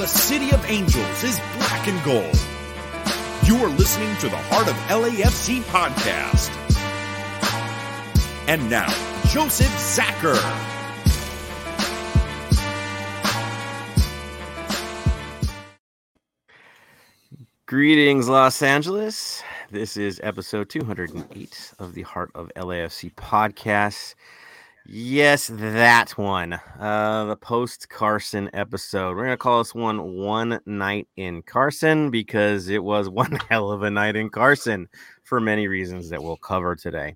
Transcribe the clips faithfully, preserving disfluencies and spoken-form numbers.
The City of Angels is black and gold. You are listening to the Heart of L A F C podcast. And now, Joseph Zacher. Greetings, Los Angeles. This is episode two hundred eight of the Heart of L A F C podcast. Yes, that one. Uh, the post-Carson episode. We're going to call this one One Night in Carson because it was one hell of a night in Carson for many reasons that we'll cover today.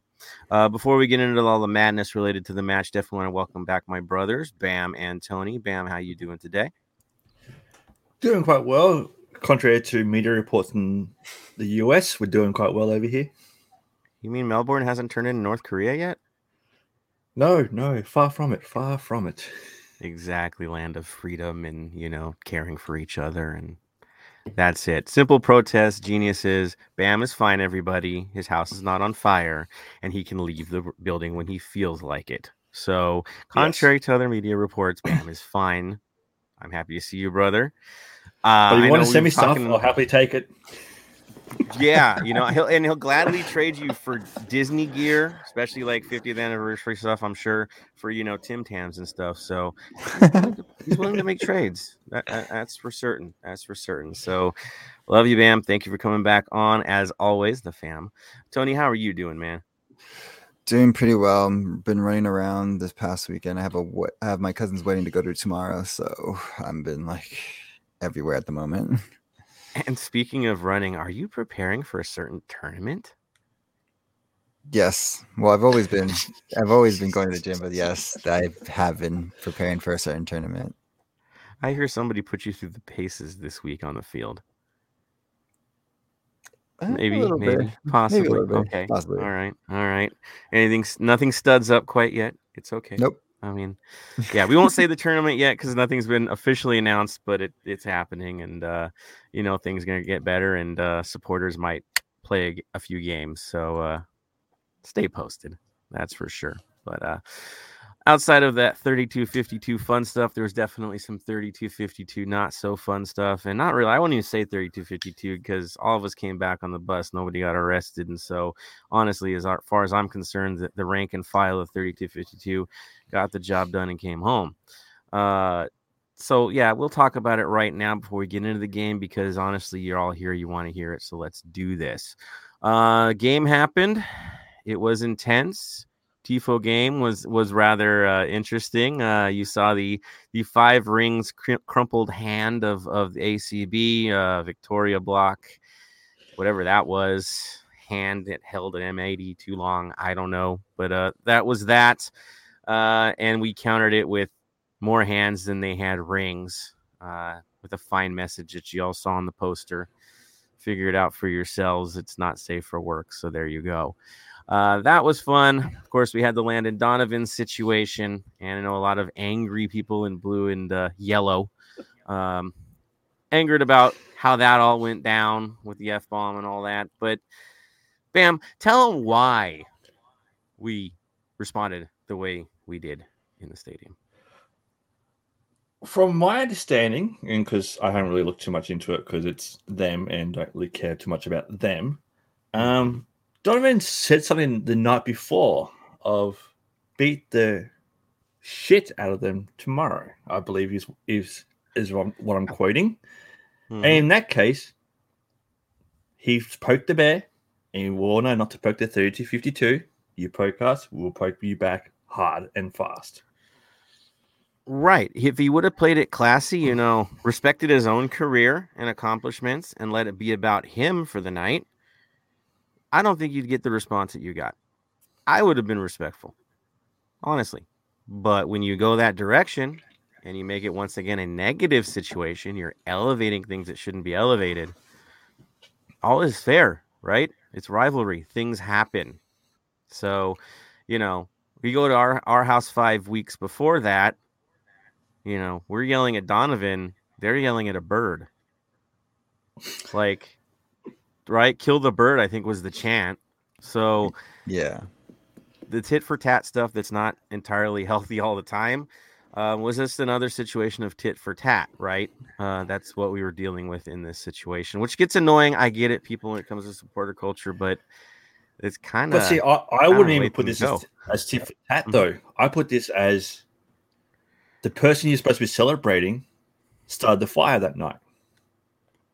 Uh, before we get into all the madness related to the match, definitely want to welcome back my brothers, Bam and Tony. Bam, how you doing today? Doing quite well. Contrary to media reports in the U S, we're doing quite well over here. You mean Melbourne hasn't turned into North Korea yet? No, no, far from it, far from it. Exactly, land of freedom and, you know, caring for each other, and that's it. Simple protest, geniuses. Bam is fine, everybody. His house is not on fire, and he can leave the building when he feels like it. So, contrary yes. to other media reports, Bam is fine. I'm happy to see you, brother. Uh, but you I want to send me talking... stuff, I'll happily take it. Yeah, you know, he'll and he'll gladly trade you for Disney gear, especially like fiftieth anniversary stuff, I'm sure, for, you know, Tim Tams and stuff. So he's willing to, he's willing to make trades. That, that, that's for certain. That's for certain. So love you, Bam. Thank you for coming back on, as always, the fam. Tony, how are you doing, man? Doing pretty well. I've been running around this past weekend. I have a I have my cousin's wedding to go to tomorrow, so I've been like everywhere at the moment. And speaking of running, are you preparing for a certain tournament? Yes. Well, I've always been I've always been going to the gym, but yes, I have been preparing for a certain tournament. I hear somebody put you through the paces this week on the field. Maybe, maybe, bit. possibly. Maybe okay. Possibly. All right. All right. Anything nothing studs up quite yet. It's okay. Nope. I mean, yeah, we won't say the tournament yet because nothing's been officially announced, but it, it's happening, and uh, you know, things are gonna get better, and uh, supporters might play a, a few games. So uh, stay posted, that's for sure. But uh, outside of that thirty-two fifty-two fun stuff, there was definitely some thirty-two fifty-two not so fun stuff, and not really. I won't even say thirty-two fifty-two because all of us came back on the bus, nobody got arrested, and so honestly, as far as I'm concerned, that the rank and file of thirty-two fifty-two got the job done and came home. Uh, so, yeah, we'll talk about it right now before we get into the game because, honestly, you're all here. You want to hear it, so let's do this. Uh, game happened. It was intense. Tifo game was was rather uh, interesting. Uh, you saw the the five rings cr- crumpled hand of, of the A C B, uh, Victoria Block, whatever that was, hand that held an M eighty too long. I don't know, but uh, that was that. Uh, and we countered it with more hands than they had rings, uh, with a fine message that you all saw on the poster. Figure it out for yourselves. It's not safe for work. So there you go. Uh, that was fun. Of course, we had the Landon Donovan situation, and I know a lot of angry people in blue and uh, yellow, um, angered about how that all went down with the F-bomb and all that. But, Bam, tell them why we responded the way we did in the stadium. From my understanding, and because I haven't really looked too much into it because it's them and don't really care too much about them, um, Donovan said something the night before of beat the shit out of them tomorrow, I believe is, is, is what I'm quoting. Hmm. And in that case, he poked the bear and he warned her not to poke the thirty-two fifty-two. You poke us, we'll poke you back hard and fast. Right. If he would have played it classy, you know, respected his own career and accomplishments and let it be about him for the night, I don't think you'd get the response that you got. I would have been respectful, honestly. But when you go that direction and you make it once again a negative situation, you're elevating things that shouldn't be elevated. All is fair, right? It's rivalry. Things happen. So, you know, we go to our, our house five weeks before that. You know, we're yelling at Donovan. They're yelling at a bird. Like, right? Kill the bird, I think, was the chant. So, yeah, the tit for tat stuff that's not entirely healthy all the time. Uh, was this another situation of tit for tat, right? Uh, that's what we were dealing with in this situation, which gets annoying. I get it, people, when it comes to supporter culture, but it's kind of... But see, I, I wouldn't even put this as, as tit for tat, though. Mm-hmm. I put this as the person you're supposed to be celebrating started the fire that night.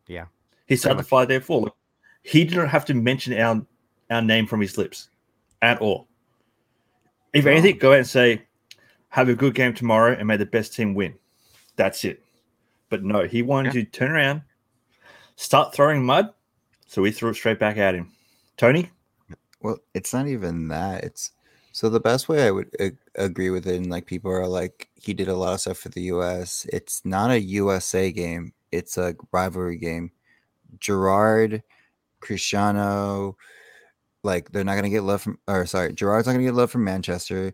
Yeah. He started the fire, therefore. He did not have to mention our, our name from his lips at all. If oh. anything, go out and say... have a good game tomorrow and may the best team win. That's it. But no, he wanted yeah. to turn around, start throwing mud, so we threw it straight back at him. Tony? Well, it's not even that. It's so the best way I would uh, agree with it, and like people are like, he did a lot of stuff for the U S. It's not a U S A game. It's a rivalry game. Gerard, Cristiano, like they're not going to get love from, or sorry, Gerard's not going to get love from Manchester.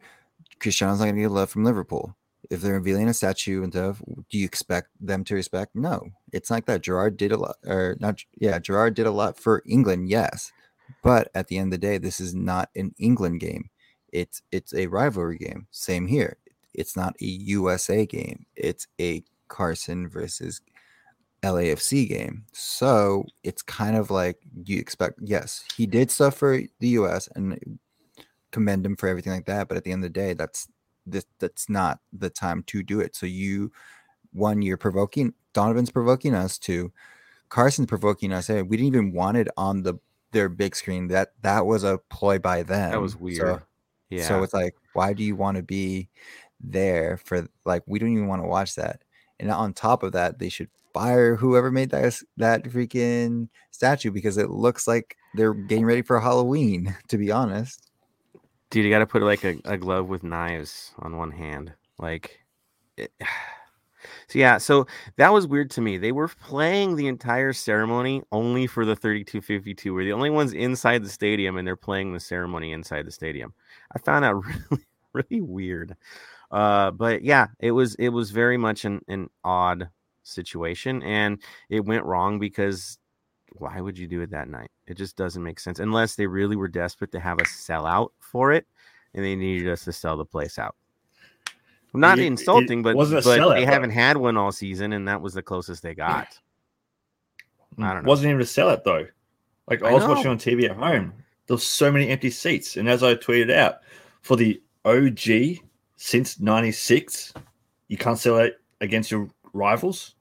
Cristiano's not going to get love from Liverpool. If they're revealing a statue and stuff, do you expect them to respect? No, it's like that. Gerard did a lot, or not. Yeah, Gerard did a lot for England, yes. But at the end of the day, this is not an England game. It's it's a rivalry game. Same here. It's not a U S A game. It's a Carson versus L A F C game. So it's kind of like you expect. Yes, he did stuff for the U S and commend him for everything like that, but at the end of the day, that's this that's not the time to do it. So you one, you're provoking Donovan's provoking us to Carson's provoking us. Hey, we didn't even want it on the their big screen. That that was a ploy by them. That was weird. So, yeah. So it's like, why do you want to be there for like we don't even want to watch that? And on top of that, they should fire whoever made that that freaking statue because it looks like they're getting ready for Halloween, to be honest. Dude, you got to put like a, a glove with knives on one hand. Like, it... so yeah, so that was weird to me. They were playing the entire ceremony only for the thirty-two fifty-two. We're the only ones inside the stadium, and they're playing the ceremony inside the stadium. I found that really, really weird. Uh, but yeah, it was it was very much an, an odd situation, and it went wrong because why would you do it that night? It just doesn't make sense unless they really were desperate to have us sell out for it and they needed us to sell the place out. Not it, insulting, it but, but sellout, they right? haven't had one all season, and that was the closest they got. I don't know. Wasn't even a sellout, though. Like, I, I was know. watching on T V at home. There was so many empty seats. And as I tweeted out, for the O G since ninety-six, you can't sell it against your rivals.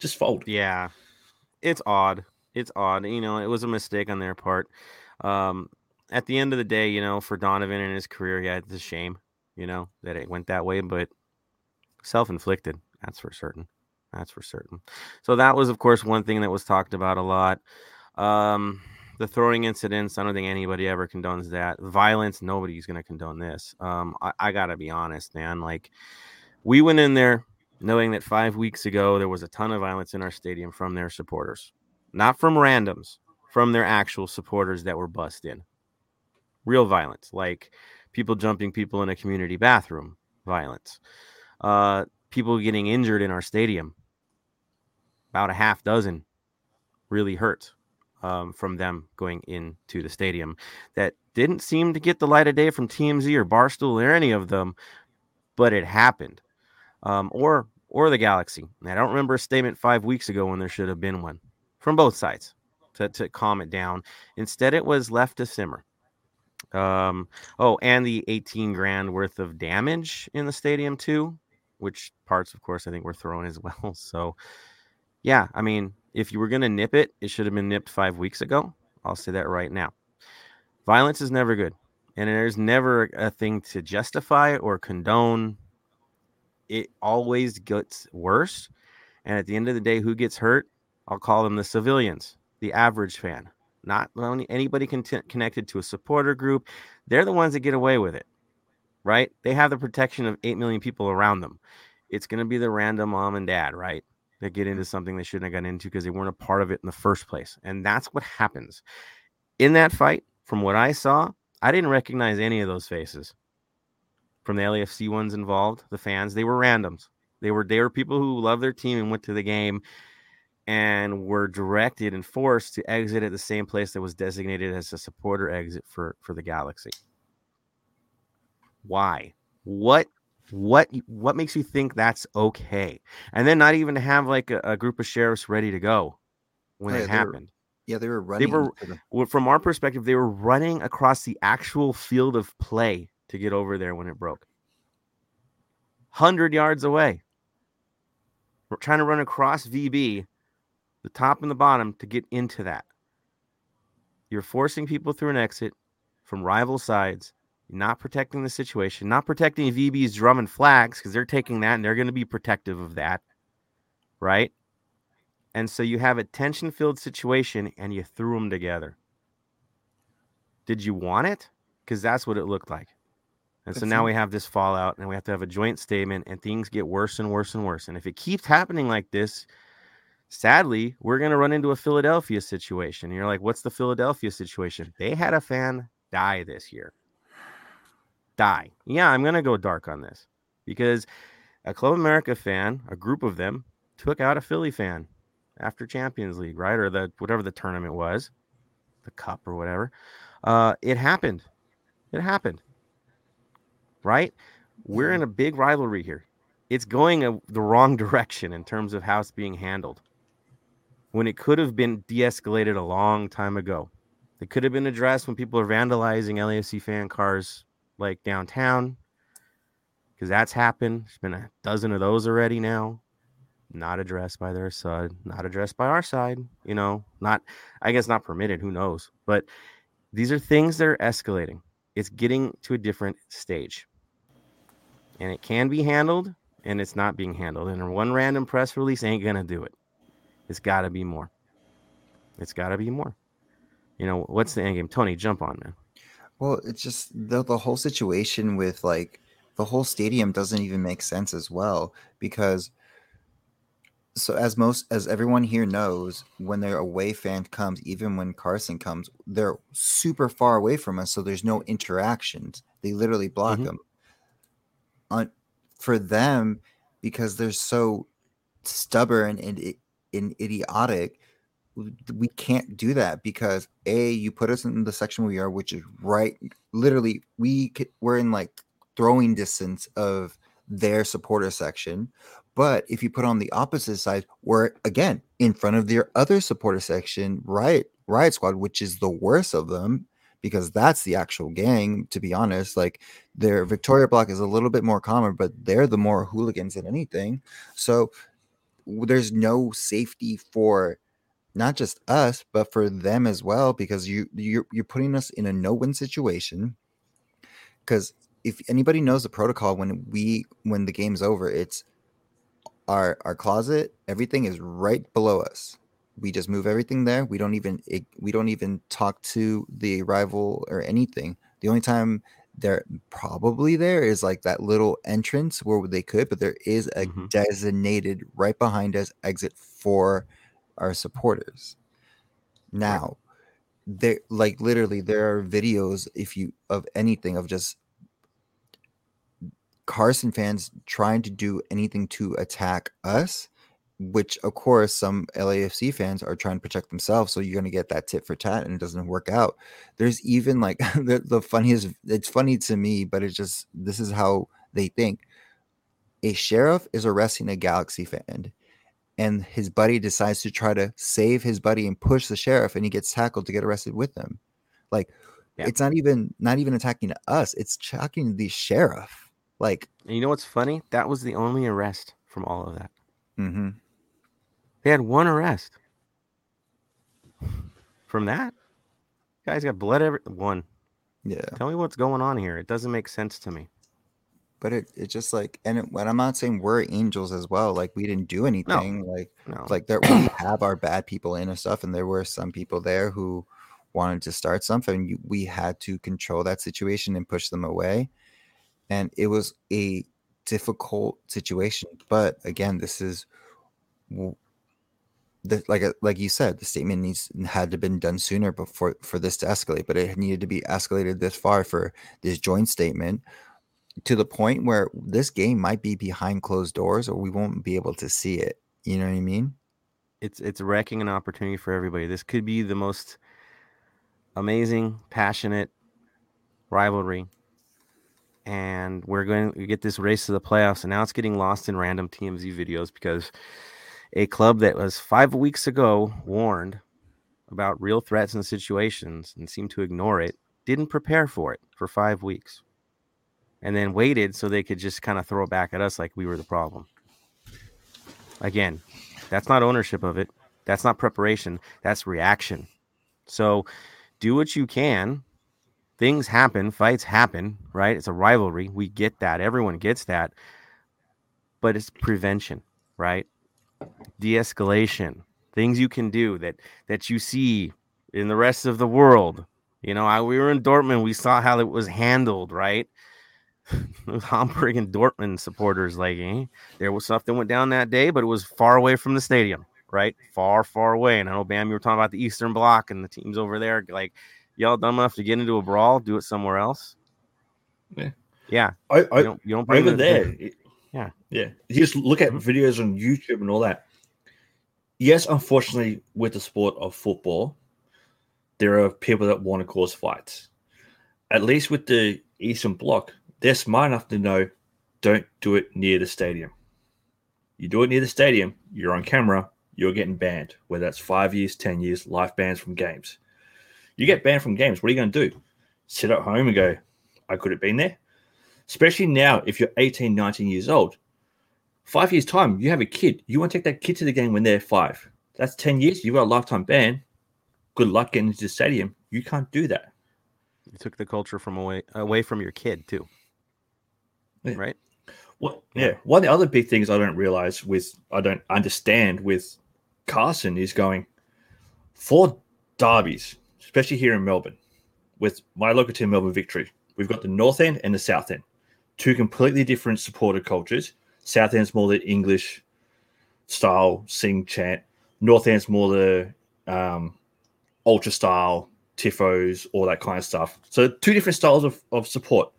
Just fold. Yeah. It's odd. It's odd. You know, it was a mistake on their part. Um, at the end of the day, you know, for Donovan and his career, yeah, it's a shame, you know, that it went that way, but self-inflicted. That's for certain. That's for certain. So that was, of course, one thing that was talked about a lot. Um, the throwing incidents, I don't think anybody ever condones that. Violence, nobody's going to condone this. Um, I, I got to be honest, man. Like, we went in there knowing that five weeks ago there was a ton of violence in our stadium from their supporters. Not from randoms, from their actual supporters that were bussed in. Real violence, like people jumping people in a community bathroom, violence. Uh, people getting injured in our stadium. About a half dozen really hurt um, from them going into the stadium. That didn't seem to get the light of day from T M Z or Barstool or any of them, but it happened. Um, or, or the Galaxy. And I don't remember a statement five weeks ago when there should have been one. From both sides to, to calm it down. Instead, it was left to simmer. Um, oh, and the eighteen grand worth of damage in the stadium too, which parts, of course, I think were thrown as well. So, yeah, I mean, if you were going to nip it, it should have been nipped five weeks ago. I'll say that right now. Violence is never good, and there's never a thing to justify or condone. It always gets worse, and at the end of the day, who gets hurt? I'll call them the civilians, the average fan, not anybody cont- connected to a supporter group. They're the ones that get away with it, right? They have the protection of eight million people around them. It's going to be the random mom and dad, right? That get into something they shouldn't have gotten into because they weren't a part of it in the first place. And that's what happens. In that fight, from what I saw, I didn't recognize any of those faces. From the L A F C ones involved, the fans, they were randoms. They were, they were people who loved their team and went to the game and were directed and forced to exit at the same place that was designated as a supporter exit for, for the Galaxy. Why? What What what makes you think that's okay? And then not even have like a, a group of sheriffs ready to go when oh, yeah, it happened. Were, yeah, they were running. They were, the... From our perspective, they were running across the actual field of play to get over there when it broke. Hundred yards away. We're trying to run across V B, the top and the bottom, to get into that. You're forcing people through an exit from rival sides, not protecting the situation, not protecting V B's drum and flags, because they're taking that and they're going to be protective of that, right? And so you have a tension-filled situation and you threw them together. Did you want it? Because that's what it looked like. And so now we have this fallout and we have to have a joint statement, and things get worse and worse and worse. And if it keeps happening like this, sadly, we're going to run into a Philadelphia situation. And you're like, what's the Philadelphia situation? They had a fan die this year. Die. Yeah, I'm going to go dark on this because a Club America fan, a group of them, took out a Philly fan after Champions League, right? Or the whatever the tournament was, the cup or whatever. Uh, it happened. It happened. Right? We're in a big rivalry here. It's going a, the wrong direction in terms of how it's being handled, when it could have been de-escalated a long time ago. It could have been addressed when people are vandalizing L A F C fan cars like downtown, because that's happened. There's been a dozen of those already now. Not addressed by their side, not addressed by our side, you know, not, I guess not permitted, who knows. But these are things that are escalating. It's getting to a different stage. And it can be handled, and it's not being handled. And one random press release ain't going to do it. It's got to be more. It's got to be more. You know, what's the end game? Tony, jump on, man. Well, it's just the, the whole situation with, like, the whole stadium doesn't even make sense as well. Because, so as most, as everyone here knows, when their away fan comes, even when Carson comes, they're super far away from us, so there's no interactions. They literally block mm-hmm. them. On, for them, because they're so stubborn and, and idiotic, we can't do that because A, you put us in the section we are, which is right, literally, we could, we're in like throwing distance of their supporter section. But if you put on the opposite side, we're again in front of their other supporter section, Riot, Riot Squad, which is the worst of them. Because that's the actual gang, to be honest. Like, their Victoria Block is a little bit more common, but they're the more hooligans than anything. So there's no safety for not just us, but for them as well. Because you you're, you're putting us in a no-win situation. Because if anybody knows the protocol, when we when the game's over, it's our our closet. Everything is right below us. We just move everything there. We don't even it, we don't even talk to the rival or anything. The only time they're probably there is like that little entrance where they could, but there is a mm-hmm. designated right behind us exit for our supporters. Now, there, like literally, there are videos if you of anything of just Carson fans trying to do anything to attack us. Which, of course, some L A F C fans are trying to protect themselves. So you're going to get that tit for tat, and it doesn't work out. There's even like the, the funniest, it's funny to me, but it's just, this is how they think. A sheriff is arresting a Galaxy fan, and his buddy decides to try to save his buddy and push the sheriff, and he gets tackled to get arrested with him. Like, yeah. It's not even, not even attacking us. It's attacking the sheriff. Like, and you know what's funny? That was the only arrest from all of that. Mm-hmm. They had one arrest from that. Guys got blood every one. Yeah. Tell me what's going on here. It doesn't make sense to me. But it it's just like, and, it, and I'm not saying we're angels as well. Like, we didn't do anything. No. Like, no. Like there, we have our bad people in and stuff. And there were some people there who wanted to start something. We had to control that situation and push them away. And it was a difficult situation. But again, this is. The, like like you said, the statement needs had to been done sooner before for this to escalate, but it needed to be escalated this far for this joint statement to the point where this game might be behind closed doors, or we won't be able to see it. You know what I mean? It's it's wrecking an opportunity for everybody. This could be the most amazing, passionate rivalry, and we're going to get this race to the playoffs, and now it's getting lost in random T M Z videos because a club that was five weeks ago warned about real threats and situations and seemed to ignore it, didn't prepare for it for five weeks, and then waited so they could just kind of throw it back at us like we were the problem. Again, that's not ownership of it. That's not preparation. That's reaction. So do what you can. Things happen. Fights happen, right? It's a rivalry. We get that. Everyone gets that. But it's prevention, right? De-escalation. Things you can do that that you see in the rest of the world. You know, I, we were in Dortmund. We saw how it was handled, right? Hamburg and Dortmund supporters, like, eh? There was stuff that went down that day, but it was far away from the stadium, right? Far, far away. And I know, Bam, you were talking about the Eastern Bloc and the teams over there. Like, y'all dumb enough to get into a brawl, do it somewhere else. Yeah. Yeah. I, I, you don't, you don't bring over there. It, yeah. Yeah. You just look at videos on YouTube and all that. Yes, unfortunately, with the sport of football, there are people that want to cause fights. At least with the Eastern Bloc, they're smart enough to know, don't do it near the stadium. You do it near the stadium, you're on camera, you're getting banned, whether that's five years, ten years, life bans from games. You get banned from games, what are you going to do? Sit at home and go, I could have been there? Especially now, if you're eighteen, nineteen years old, five years' time, you have a kid. You want to take that kid to the game when they're five. That's ten years, you've got a lifetime ban. Good luck getting into the stadium. You can't do that. You took the culture from away away from your kid, too. Yeah. Right. Well, yeah. One of the other big things I don't realize with, I don't understand with Carson is going for derbies, especially here in Melbourne, with my local team, Melbourne Victory. We've got the North End and the South End, two completely different supporter cultures. South End's more the English style, sing, chant. North End's more the um, ultra style, tifos, all that kind of stuff. So two different styles of, of support.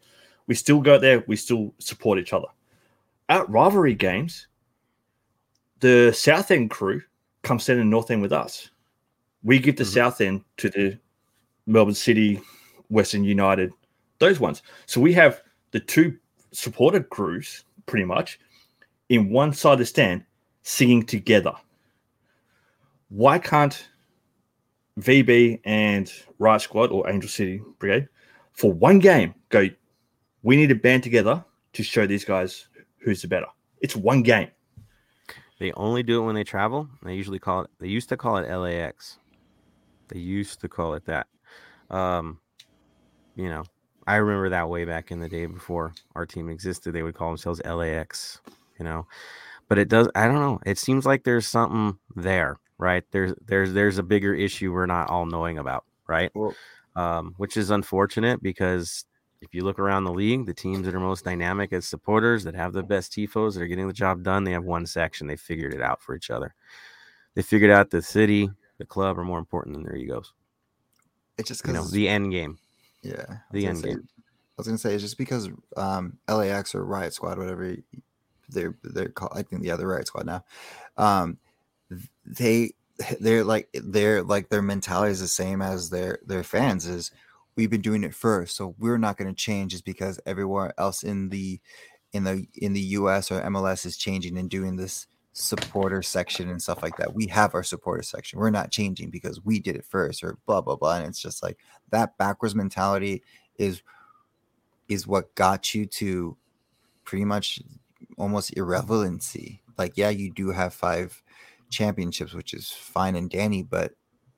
We still go there. We still support each other. At rivalry games, the South End crew comes down to the North End with us. We give the mm-hmm. South End to the Melbourne City, Western United, those ones. So we have the two supporter crews pretty much in one side of the stand singing together. Why can't V B and Riot Squad or Angel City Brigade for one game go, we need to band together to show these guys who's the better? It's one game. They only do it when they travel. They usually call it, they used to call it L A X. They used to call it that. Um, you know, I remember that way back in the day before our team existed. They would call themselves L A X, you know. But it does, I don't know. It seems like there's something there, right? There's there's there's a bigger issue we're not all knowing about, right? Well, um, which is unfortunate because if you look around the league, the teams that are most dynamic as supporters, that have the best tifos, that are getting the job done, they have one section. They figured it out for each other. They figured out the city, the club are more important than their egos. It's just because you know, the end game. Yeah. The end say, game. I was going to say, it's just because um, L A X or Riot Squad, whatever they're, they're called, I think the other Riot Squad now, um, they, they're like, they're like, their mentality is the same as their, their fans is, we've been doing it first, so we're not going to change just because everyone else in the in the in the U S or M L S is changing and doing this supporter section and stuff like that. We have our supporter section. We're not changing because we did it first or blah blah blah. And it's just like that backwards mentality is is what got you to pretty much almost irrelevancy. Like, yeah, you do have five championships, which is fine and dandy, but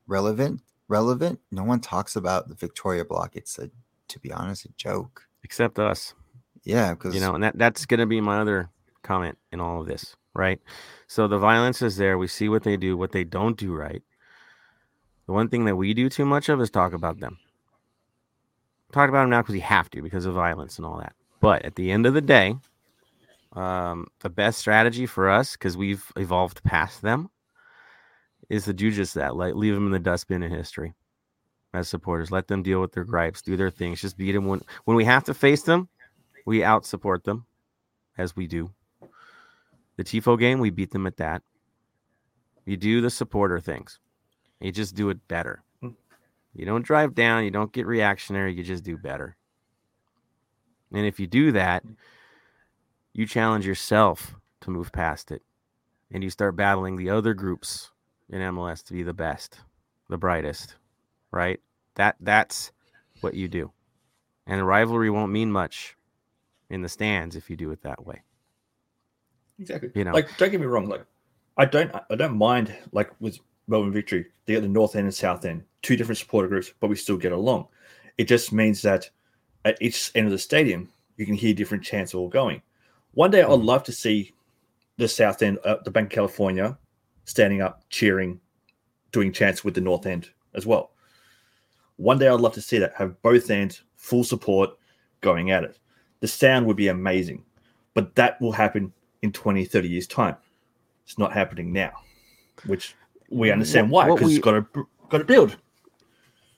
relevant. Relevant? No one talks about the Victoria Block. It's a, to be honest, a joke. Except us. Yeah, because you know, and that, that's going to be my other comment in all of this, right? So the violence is there. We see what they do, what they don't do right. The one thing that we do too much of is talk about them. Talk about them now because we have to, because of violence and all that. But at the end of the day, um, the best strategy for us, because we've evolved past them, is to do just that. Like, leave them in the dustbin of history as supporters. Let them deal with their gripes, do their things, just beat them. When, when we have to face them, we out support them as we do. The Tifo game, we beat them at that. You do the supporter things. You just do it better. You don't drive down. You don't get reactionary. You just do better. And if you do that, you challenge yourself to move past it. And you start battling the other groups in M L S to be the best, the brightest, right? That that's what you do. And a rivalry won't mean much in the stands if you do it that way. Exactly. You know, like, don't get me wrong, like I don't I don't mind, like with Melbourne Victory, they got the North End and South End, two different supporter groups, but we still get along. It just means that at each end of the stadium, you can hear different chants all going. One day, I'd love to see the South End, uh, the Bank of California, standing up, cheering, doing chants with the North End as well. One day, I'd love to see that, have both ends full support going at it. The sound would be amazing, but that will happen in twenty, thirty years' time. It's not happening now, which we understand what, why, because we... it's got to, got to build.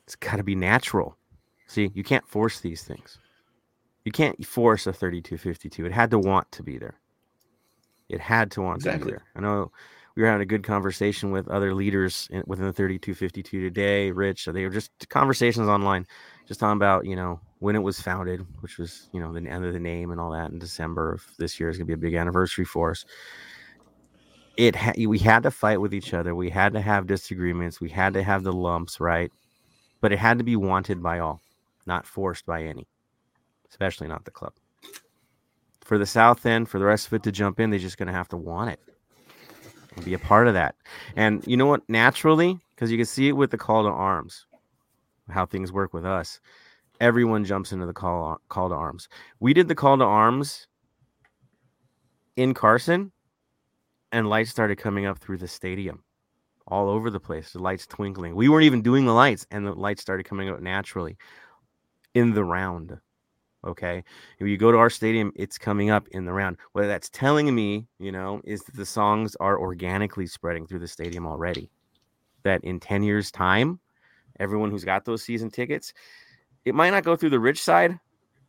It's got to be natural. See, you can't force these things. You can't force a thirty-two fifty-two. It had to want to be there. It had to want exactly. to be there. I know we were having a good conversation with other leaders in, within the thirty-two fifty-two today, Rich. So they were just conversations online, just talking about, you know, when it was founded, which was, you know, the end of the name and all that in December of this year is going to be a big anniversary for us. It ha- we had to fight with each other. We had to have disagreements. We had to have the lumps, right? But it had to be wanted by all, not forced by any. Especially not the club. For the South End, for the rest of it to jump in, they're just going to have to want it and be a part of that. And you know what? Naturally, because you can see it with the call to arms, how things work with us. Everyone jumps into the call call to arms. We did the call to arms in Carson, and lights started coming up through the stadium, all over the place. The lights twinkling. We weren't even doing the lights, and the lights started coming up naturally in the round. Okay, if you go to our stadium, it's coming up in the round. What that's telling me, you know, is that the songs are organically spreading through the stadium already. That in ten years' time, everyone who's got those season tickets, it might not go through the Rich side,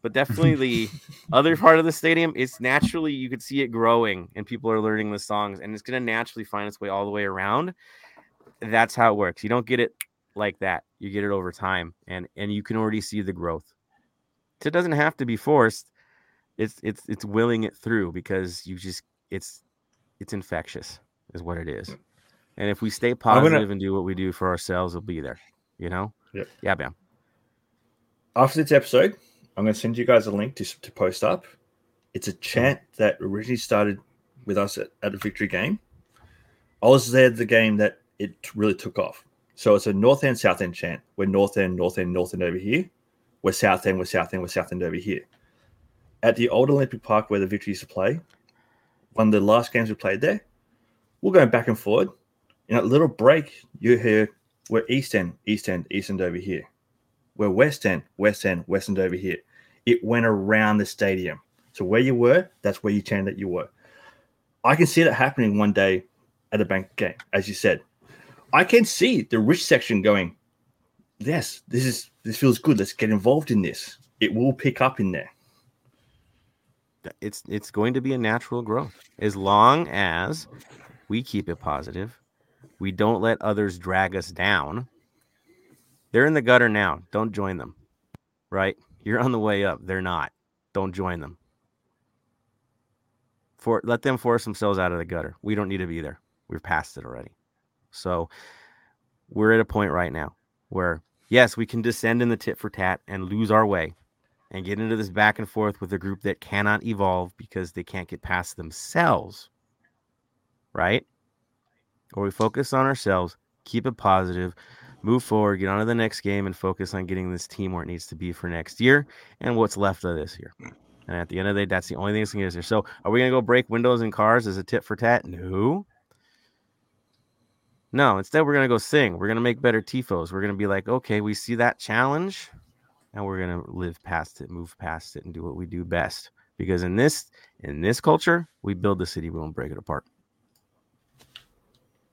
but definitely the other part of the stadium, it's naturally, you could see it growing and people are learning the songs and it's going to naturally find its way all the way around. That's how it works. You don't get it like that. You get it over time and, and you can already see the growth. So it doesn't have to be forced. It's it's it's willing it through because you just it's it's infectious is what it is. And if we stay positive gonna, and do what we do for ourselves, we'll be there. You know? Yep. Yeah, Bam. After this episode, I'm going to send you guys a link to to post up. It's a chant that originally started with us at, at a Victory game. I was there at the game that it really took off. So it's a North End, South End chant. We're North End, North End, North End over here. We're South End, we're South End, we're South End over here. At the old Olympic Park where the Victory used to play, one of the last games we played there, we're going back and forward. In that little break, you hear, we're East End, East End, East End over here. We're West End, West End, West End over here. It went around the stadium. So where you were, that's where you chanted that you were. I can see that happening one day at a Bank game, as you said. I can see the Rich section going, yes, this is this feels good. Let's get involved in this. It will pick up in there. It's it's going to be a natural growth as long as we keep it positive. We don't let others drag us down. They're in the gutter now. Don't join them. Right? You're on the way up. They're not. Don't join them. For let them force themselves out of the gutter. We don't need to be there. We've passed it already. So we're at a point right now where yes, we can descend in the tit for tat and lose our way and get into this back and forth with a group that cannot evolve because they can't get past themselves, right? Or we focus on ourselves, keep it positive, move forward, get on to the next game, and focus on getting this team where it needs to be for next year and what's left of this year. And at the end of the day, that's the only thing that's going to get us there. So are we going to go break windows and cars as a tit for tat? No. No, instead we're going to go sing. We're going to make better T I F Os. We're going to be like, okay, we see that challenge and we're going to live past it, move past it and do what we do best. Because in this, in this culture, we build the city. We won't break it apart.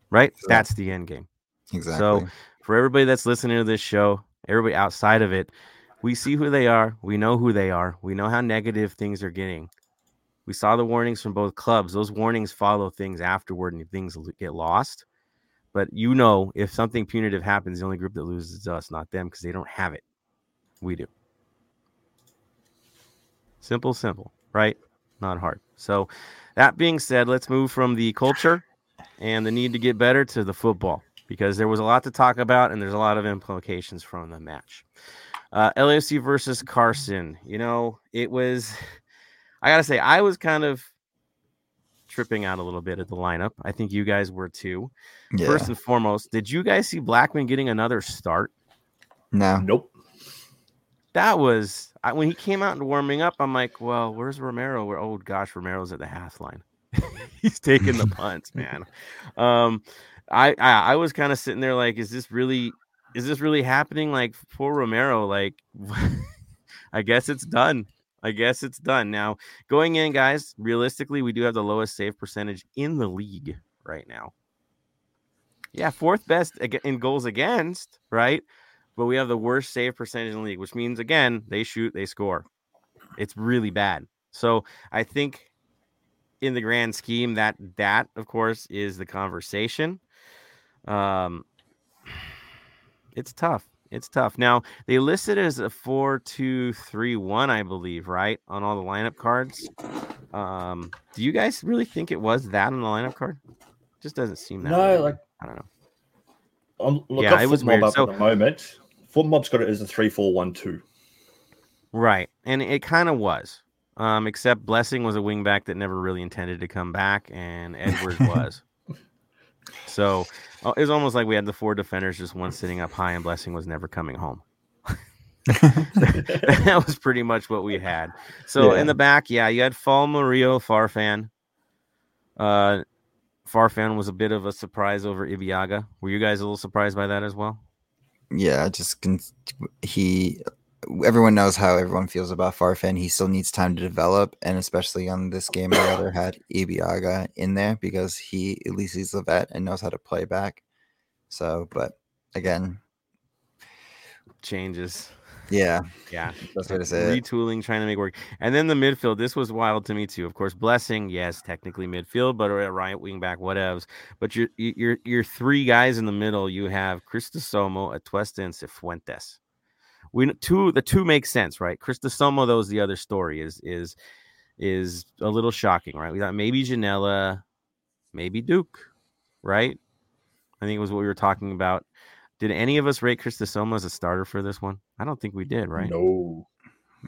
Right. Sure. That's the end game. Exactly. So for everybody that's listening to this show, everybody outside of it, we see who they are. We know who they are. We know how negative things are getting. We saw the warnings from both clubs. Those warnings follow things afterward and things get lost. But you know, if something punitive happens, the only group that loses is us, not them, because they don't have it. We do. Simple, simple, right? Not hard. So that being said, let's move from the culture and the need to get better to the football, because there was a lot to talk about and there's a lot of implications from the match. Uh, L A F C versus Carson. You know, it was, I got to say, I was kind of tripping out a little bit at the lineup. I think you guys were too. Yeah. First and foremost, did you guys see Blackman getting another start? No. Nope. That was, I, when he came out and warming up, I'm like, well, where's Romero? Where, oh, gosh, Romero's at the half line. He's taking the punts, man. Um, I, I I was kind of sitting there like, is this really, is this really happening? Like, poor Romero, like, I guess it's done. I guess it's done. Now, going in, guys, realistically, we do have the lowest save percentage in the league right now. Yeah, fourth best in goals against, right? But we have the worst save percentage in the league, which means, again, they shoot, they score. It's really bad. So I think in the grand scheme, that, that of course, is the conversation. Um, it's tough. It's tough. Now, they listed as a four two three one, I believe, right, on all the lineup cards. Um, do you guys really think it was that on the lineup card? It just doesn't seem that No, weird. like I don't know. Um, look, yeah, it was weird. Up so, at the moment, FootMob's got it as a three four one two. Right, and it kind of was, um, except Blessing was a wingback that never really intended to come back, and Edwards was. So it was almost like we had the four defenders, just one sitting up high, and Blessing was never coming home. That was pretty much what we had. So yeah. In the back, yeah, you had Fall, Murillo, Farfan. Uh, Farfan was a bit of a surprise over Ibiaga. Were you guys a little surprised by that as well? Yeah, just he. Everyone knows how everyone feels about Farfan. He still needs time to develop, and especially on this game, I rather had Ibiaga in there because he at least he's a vet and knows how to play back. So, but again, changes. Yeah, yeah. That's what I said. Retooling, trying to make work, and then the midfield. This was wild to me too. Of course, Blessing, yes, technically midfield, but a right wing back, whatevs. But your your your three guys in the middle. You have Cristosomo, Atuesta, and Cifuentes. We two the two make sense, right? Cristosomo, though, is the other story. Is is is a little shocking, right? We thought maybe Janella, maybe Duke, right? I think it was what we were talking about. Did any of us rate Cristosomo as a starter for this one? I don't think we did, right? No,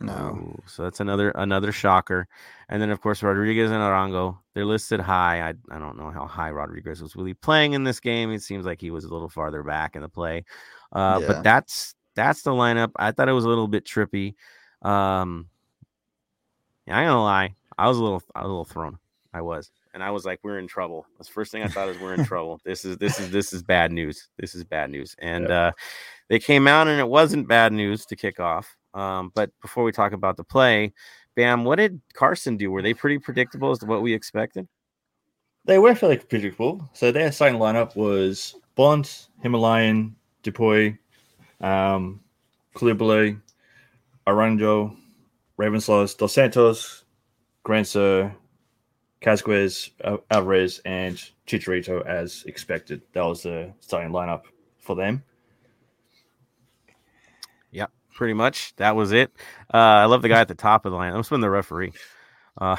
no. So that's another another shocker. And then of course Rodriguez and Arango, they're listed high. I I don't know how high Rodriguez was really playing in this game. It seems like he was a little farther back in the play, uh, yeah. but that's. That's the lineup. I thought it was a little bit trippy. Um, I ain't gonna lie, I was a little, I was a little thrown. I was, and I was like, "We're in trouble." That's the first thing I thought is, "We're in trouble." This is, this is, this is bad news. This is bad news. And yep. uh, they came out, and it wasn't bad news to kick off. Um, but before we talk about the play, Bam, what did Carson do? Were they pretty predictable as to what we expected? They were fairly predictable. So their starting lineup was Bond, Himalayan, Depoy, Um, Kulibali, Aranjo, Ravenslows, Dos Santos, Grancer, Casquez, Alvarez, and Chicharito as expected. That was the starting lineup for them. Yeah, pretty much. That was it. Uh, I love the guy at the top of the line. I'm spinning the referee. Uh.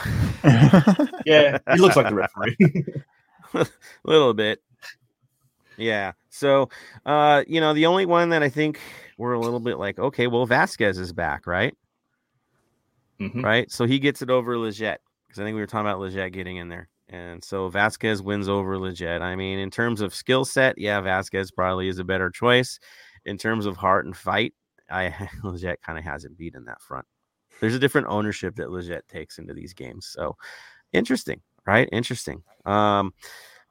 Yeah, he looks like the referee. A little bit. Yeah. So, uh, you know, the only one that I think we're a little bit like, okay, well, Vasquez is back, right? Mm-hmm. Right. So he gets it over Legette, because I think we were talking about Legette getting in there. And so Vasquez wins over Legette. I mean, in terms of skill set, yeah, Vasquez probably is a better choice. In terms of heart and fight, I Legette kind of has it beat in that front. There's a different ownership that Legette takes into these games. So interesting, right? Interesting. Um,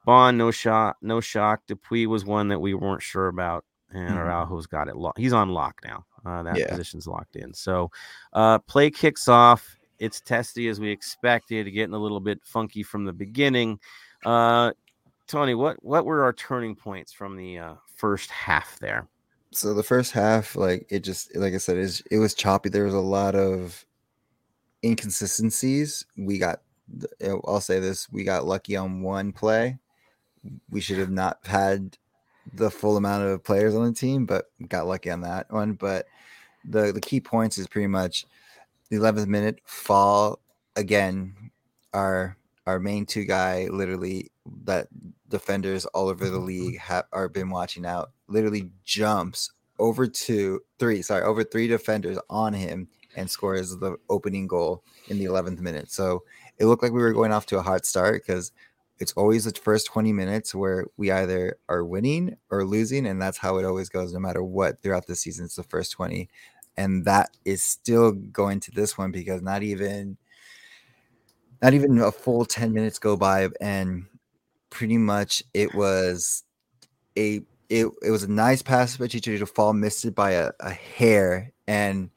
Bond, no shot, no shock. Dupuy was one that we weren't sure about, and mm-hmm. Araujo's got it locked. He's on lock now. Uh, that yeah. position's locked in. So uh, play kicks off. It's testy as we expected, getting a little bit funky from the beginning. Uh, Tony, what, what were our turning points from the uh, first half there? So the first half, like it just, like I said, it was, it was choppy. There was a lot of inconsistencies. We got, I'll say this, we got lucky on one play. We should have not had the full amount of players on the team, but got lucky on that one. But the, the key points is pretty much the eleventh minute, Fall again. Our our main two guy, literally that defenders all over the league have are been watching out. Literally jumps over two, three, sorry, over three defenders on him and scores the opening goal in the eleventh minute. So it looked like we were going off to a hot start because it's always the first twenty minutes where we either are winning or losing, and that's how it always goes no matter what throughout the season. It's the first twenty, and that is still going to this one because not even not even a full ten minutes go by, and pretty much it was a it, it was a nice pass by Chicharito. Fall missed it by a, a hair, and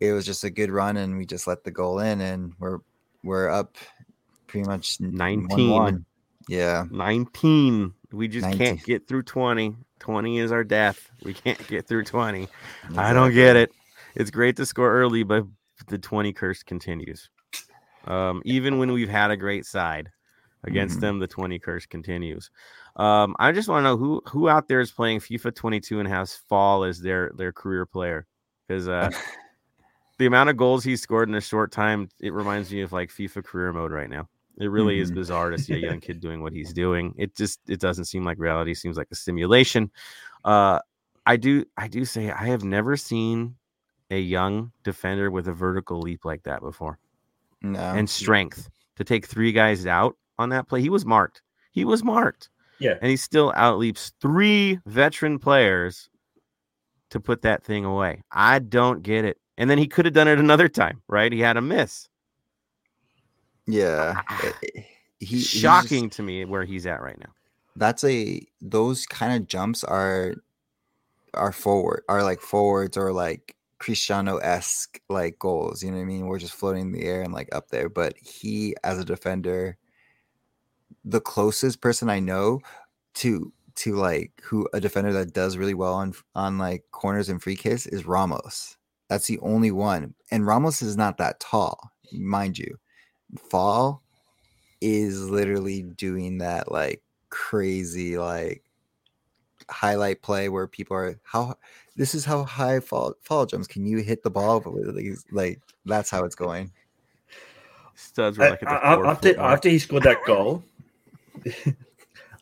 it was just a good run, and we just let the goal in, and we're we're up pretty much nineteen. one one. Yeah. nineteen. We just nineteen. Can't get through twenty. twenty is our death. We can't get through twenty. Exactly. I don't get it. It's great to score early, but the twenty curse continues. Um, even when we've had a great side against mm-hmm. them, the twenty curse continues. Um, I just want to know who, who out there is playing FIFA twenty-two and has Fall as their, their career player. Because uh, the amount of goals he scored in a short time, it reminds me of like FIFA career mode right now. It really mm-hmm. is bizarre to see a young kid doing what he's doing. It just, it doesn't seem like reality. It seems like a simulation. Uh, I do, I do say I have never seen a young defender with a vertical leap like that before. No. And strength to take three guys out on that play. He was marked. He was marked. Yeah. And he still outleaps three veteran players to put that thing away. I don't get it. And then he could have done it another time, right? He had a miss. Yeah, he, shocking just, to me where he's at right now. That's a those kind of jumps are are forward are like forwards or like Cristiano-esque like goals. You know what I mean? We're just floating in the air and like up there. But he, as a defender, the closest person I know to to like who a defender that does really well on on like corners and free kicks is Ramos. That's the only one, and Ramos is not that tall, mind you. Fall is literally doing that like crazy like highlight play where people are how this is how high fall fall jumps. Can you hit the ball? But like that's how it's going. Studs were like at the I, I, after, after he scored that goal,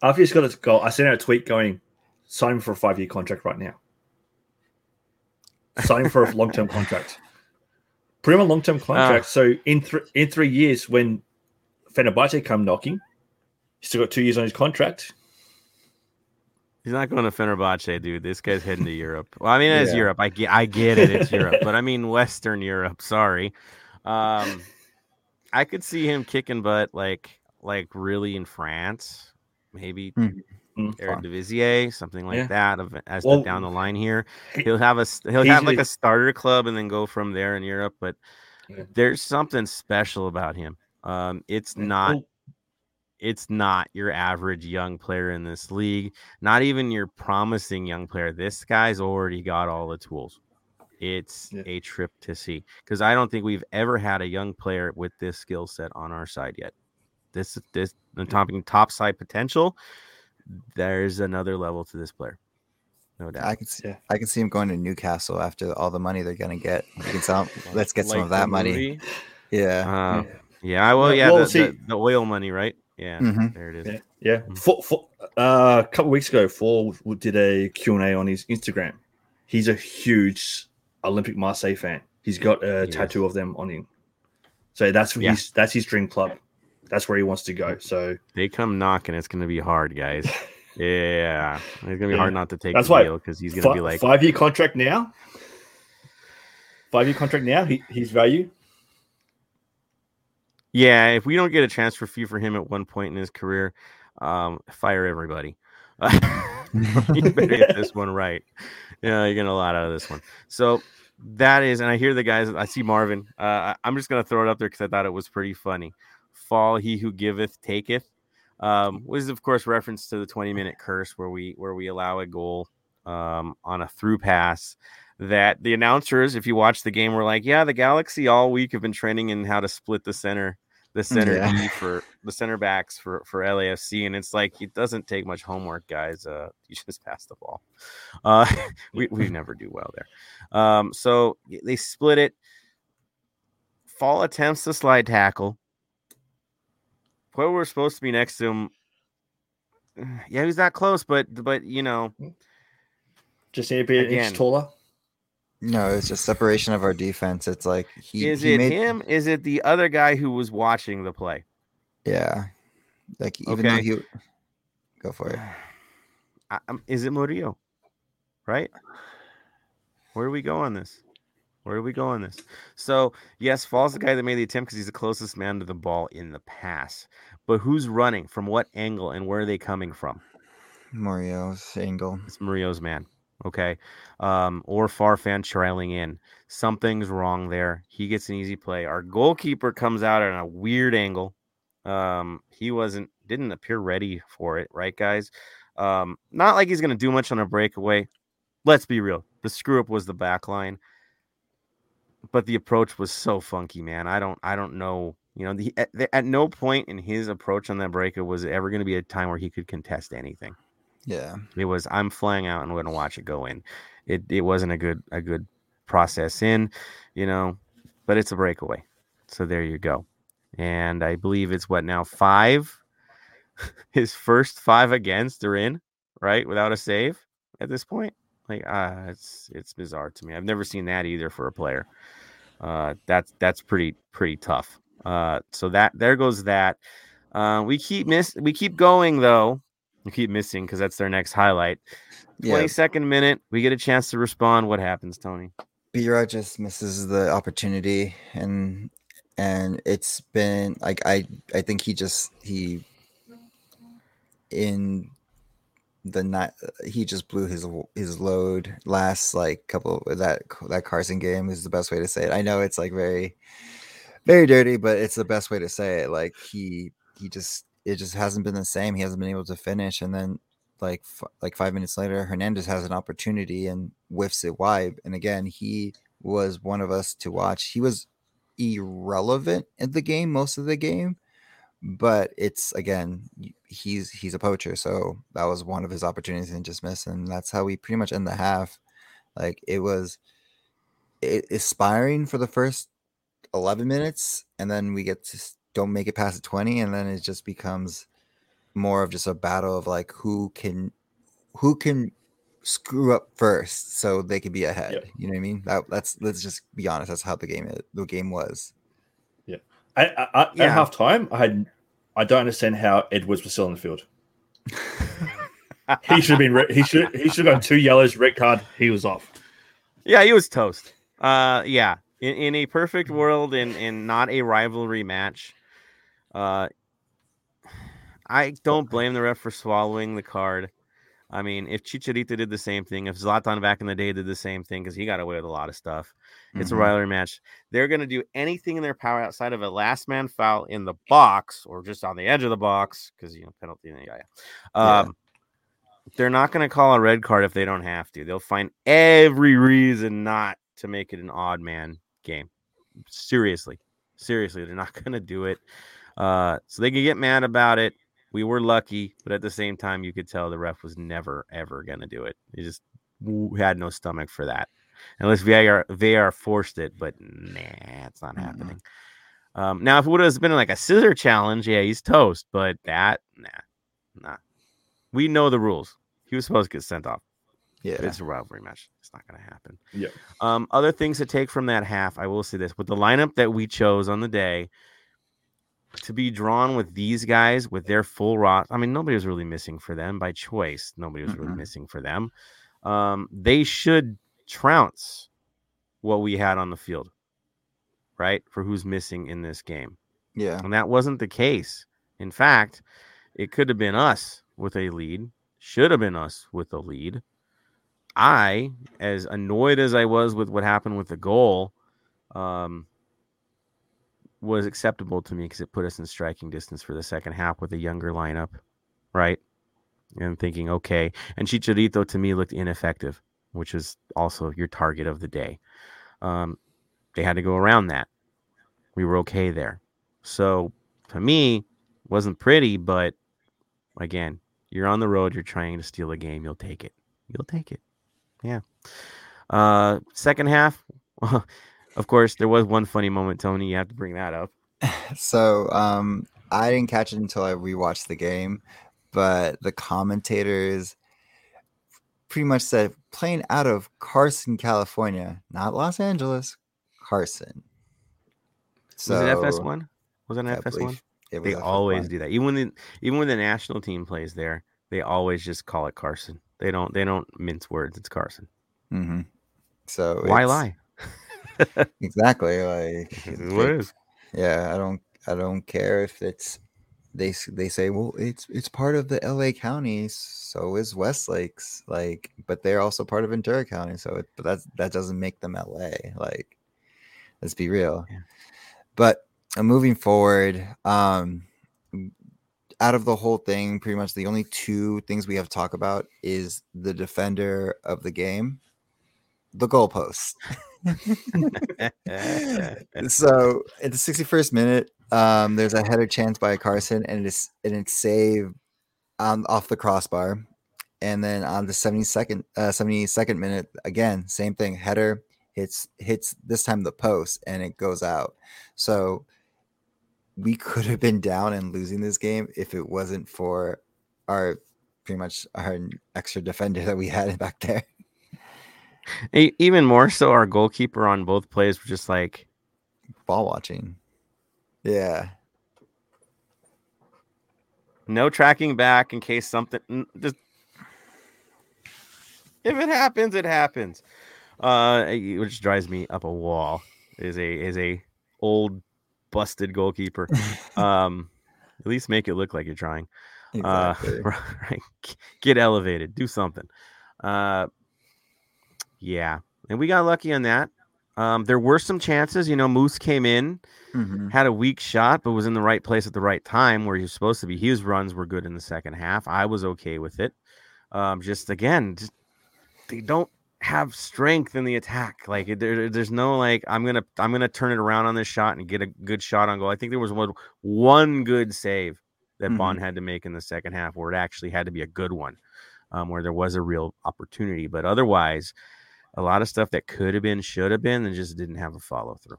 after he scored his goal, I sent out a tweet going, "Sign him for a five-year contract right now. Sign him for a long-term contract." Put him on long-term contract. Uh, so in th- in three years, when Fenerbahce come knocking, he's still got two years on his contract. He's not going to Fenerbahce, dude. This guy's heading to Europe. Well, I mean, it's yeah. Europe. I get, I get it. It's Europe. But I mean Western Europe. Sorry. Um, I could see him kicking butt like, like really in France. Maybe mm-hmm. Eredivisie, something like yeah. that. As well, the down the line here, he'll have a he'll have like a starter club and then go from there in Europe. But yeah. there's something special about him. Um, it's not, well, it's not your average young player in this league. Not even your promising young player. This guy's already got all the tools. It's yeah. a trip to see because I don't think we've ever had a young player with this skill set on our side yet. This this the top, top side potential. There's another level to this player, no doubt. I can see, yeah. I can see him going to Newcastle after all the money they're gonna get. Some, let's get like some of that money. Movie. Yeah, um, yeah. Well, yeah. Well, the, the, the oil money, right? Yeah, mm-hmm. there it is. Yeah. yeah. Mm-hmm. For, for, uh, a couple weeks ago, Fall did a Q and A on his Instagram. He's a huge Olympic Marseille fan. He's got a yes. tattoo of them on him. So that's yeah. his that's his dream club. That's where he wants to go. So they come knocking. It's going to be hard, guys. Yeah, it's going to be yeah. hard not to take. That's the why deal because he's going to f- be like five year contract now. Five year contract now. He, he's value. Yeah, if we don't get a transfer fee for him at one point in his career, um, fire everybody. You better get this one right. Yeah, you're getting a lot out of this one. So that is, and I hear the guys. I see Marvin. Uh, I'm just going to throw it up there because I thought it was pretty funny. Fall, he who giveth taketh, um, was of course reference to the twenty-minute curse where we where we allow a goal um, on a through pass. That the announcers, if you watch the game, were like, "Yeah, the Galaxy all week have been training in how to split the center, the center yeah. D for the center backs for for L A F C," and it's like it doesn't take much homework, guys. Uh, you just pass the ball. Uh, we we never do well there. Um, so they split it. Fall attempts the slide tackle. Where we're supposed to be next to him. Yeah, he's not close, but but you know, just need to be an inch taller. No, it's just separation of our defense. It's like he is he it made... him? Is it the other guy who was watching the play? Yeah, like even okay. though he go for it. I, is it Murillo? Right? Where do we go on this? Where do we go on this? So, yes, Fall's the guy that made the attempt because he's the closest man to the ball in the pass. But who's running? From what angle? And where are they coming from? Murillo's angle. It's Murillo's man. Okay. Um, or Farfan trailing in. Something's wrong there. He gets an easy play. Our goalkeeper comes out at a weird angle. Um, he wasn't, didn't appear ready for it. Right, guys? Um, not like he's going to do much on a breakaway. Let's be real. The screw-up was the back line. But the approach was so funky, man. I don't, I don't know. You know, the, at, the, at no point in his approach on that breaker was ever going to be a time where he could contest anything. Yeah, it was. I'm flying out, and we're going to watch it go in. It, it wasn't a good, a good process in, you know. But it's a breakaway, so there you go. And I believe it's what now five. His first five against are in, right, without a save at this point. Like, uh, it's it's bizarre to me. I've never seen that either for a player. Uh, that's that's pretty pretty tough. Uh, so that there goes that. Uh, we keep miss we keep going though. We keep missing because that's their next highlight. twenty-second yeah. minute, we get a chance to respond. What happens, Tony? B-Rod just misses the opportunity, and and it's been like I I think he just he in. The night he just blew his his load last like couple that that Carson game is the best way to say it. I know it's like very, very dirty, but it's the best way to say it. Like he he just it just hasn't been the same. He hasn't been able to finish, and then like f- like five minutes later, Hernandez has an opportunity and whiffs it wide. And again, he was one of us to watch. He was irrelevant in the game most of the game. But it's again, he's he's a poacher, so that was one of his opportunities and just missed, and that's how we pretty much end the half. Like it was it, inspiring for the first eleven minutes, and then we get to don't make it past the twenty, and then it just becomes more of just a battle of like who can who can screw up first, so they can be ahead. Yep. You know what I mean? That, that's let's just be honest. That's how the game is, the game was. I, I, yeah. At half time, I had, I don't understand how Edwards was still on the field. he should have been. Re- he should. He should have got two yellows, red card. He was off. Yeah, he was toast. Uh, yeah. In, in a perfect world, in in not a rivalry match, uh, I don't blame the ref for swallowing the card. I mean, if Chicharito did the same thing, if Zlatan back in the day did the same thing, because he got away with a lot of stuff, it's mm-hmm. a rivalry match. They're going to do anything in their power outside of a last man foul in the box or just on the edge of the box because, you know, penalty. Yeah, yeah. Um, yeah. They're not going to call a red card if they don't have to. They'll find every reason not to make it an odd man game. Seriously. Seriously, they're not going to do it. Uh, so they can get mad about it. We were lucky, but at the same time, you could tell the ref was never, ever going to do it. He just had no stomach for that. Unless V A R, V A R forced it, but nah, it's not mm-hmm. happening. Um, now, if it would have been like a scissor challenge, yeah, he's toast. But that, nah, nah. We know the rules. He was supposed to get sent off. Yeah, it's a rivalry match. It's not going to happen. Yeah. Um, other things to take from that half, I will say this. With the lineup that we chose on the day, to be drawn with these guys with their full roster. I mean, nobody was really missing for them by choice. Nobody was mm-hmm. really missing for them. Um, they should trounce what we had on the field, right? For who's missing in this game. Yeah. And that wasn't the case. In fact, it could have been us with a lead, should have been us with a lead. I, as annoyed as I was with what happened with the goal, um, was acceptable to me because it put us in striking distance for the second half with a younger lineup, right? And thinking, okay. And Chicharito, to me, looked ineffective, which is also your target of the day. Um, they had to go around that. We were okay there. So, to me, wasn't pretty, but, again, you're on the road, you're trying to steal a game, you'll take it. You'll take it. Yeah. Uh, second half, Of course, there was one funny moment, Tony. You have to bring that up. So um, I didn't catch it until I rewatched the game, but the commentators pretty much said playing out of Carson, California, not Los Angeles, Carson. So, was it F S one? Was it an F S one? It was they F S one. Always do that. Even when the, even when the national team plays there, they always just call it Carson. They don't they don't mince words. It's Carson. Mm-hmm. So why lie? Exactly. Like it is what it is. Yeah, I don't I don't care if it's they they say, well, it's it's part of the L A County, so is Westlake's, like, but they're also part of Ventura County, so it, but that's that doesn't make them L A. Like, let's be real. Yeah. But uh, moving forward, um, out of the whole thing, pretty much the only two things we have to talk about is the defender of the game, the goalpost. So at the sixty-first minute, um, there's a header chance by Carson, and it's and it's saved on off the crossbar. And then on the seventy-second uh, seventy-second minute, again, same thing, header. Hits hits this time the post, and it goes out. So we could have been down and losing this game if it wasn't for our pretty much our extra defender that we had back there. Even more so, our goalkeeper on both plays was just like ball watching. Yeah. No tracking back in case something. Just, if it happens, it happens. Uh, which drives me up a wall is a is a old busted goalkeeper. Um, at least make it look like you're trying. Exactly. Uh, right, get elevated, do something. Uh, yeah, and we got lucky on that. Um, there were some chances. You know, Moose came in, mm-hmm. had a weak shot, but was in the right place at the right time where he was supposed to be. His runs were good in the second half. I was okay with it. Um, just again, just they don't. Have strength in the attack. Like there, there's no like I'm gonna I'm gonna turn it around on this shot and get a good shot on goal. I think there was one one good save that mm-hmm. Bond had to make in the second half where it actually had to be a good one, um, where there was a real opportunity. But otherwise, a lot of stuff that could have been, should have been, and just didn't have a follow through.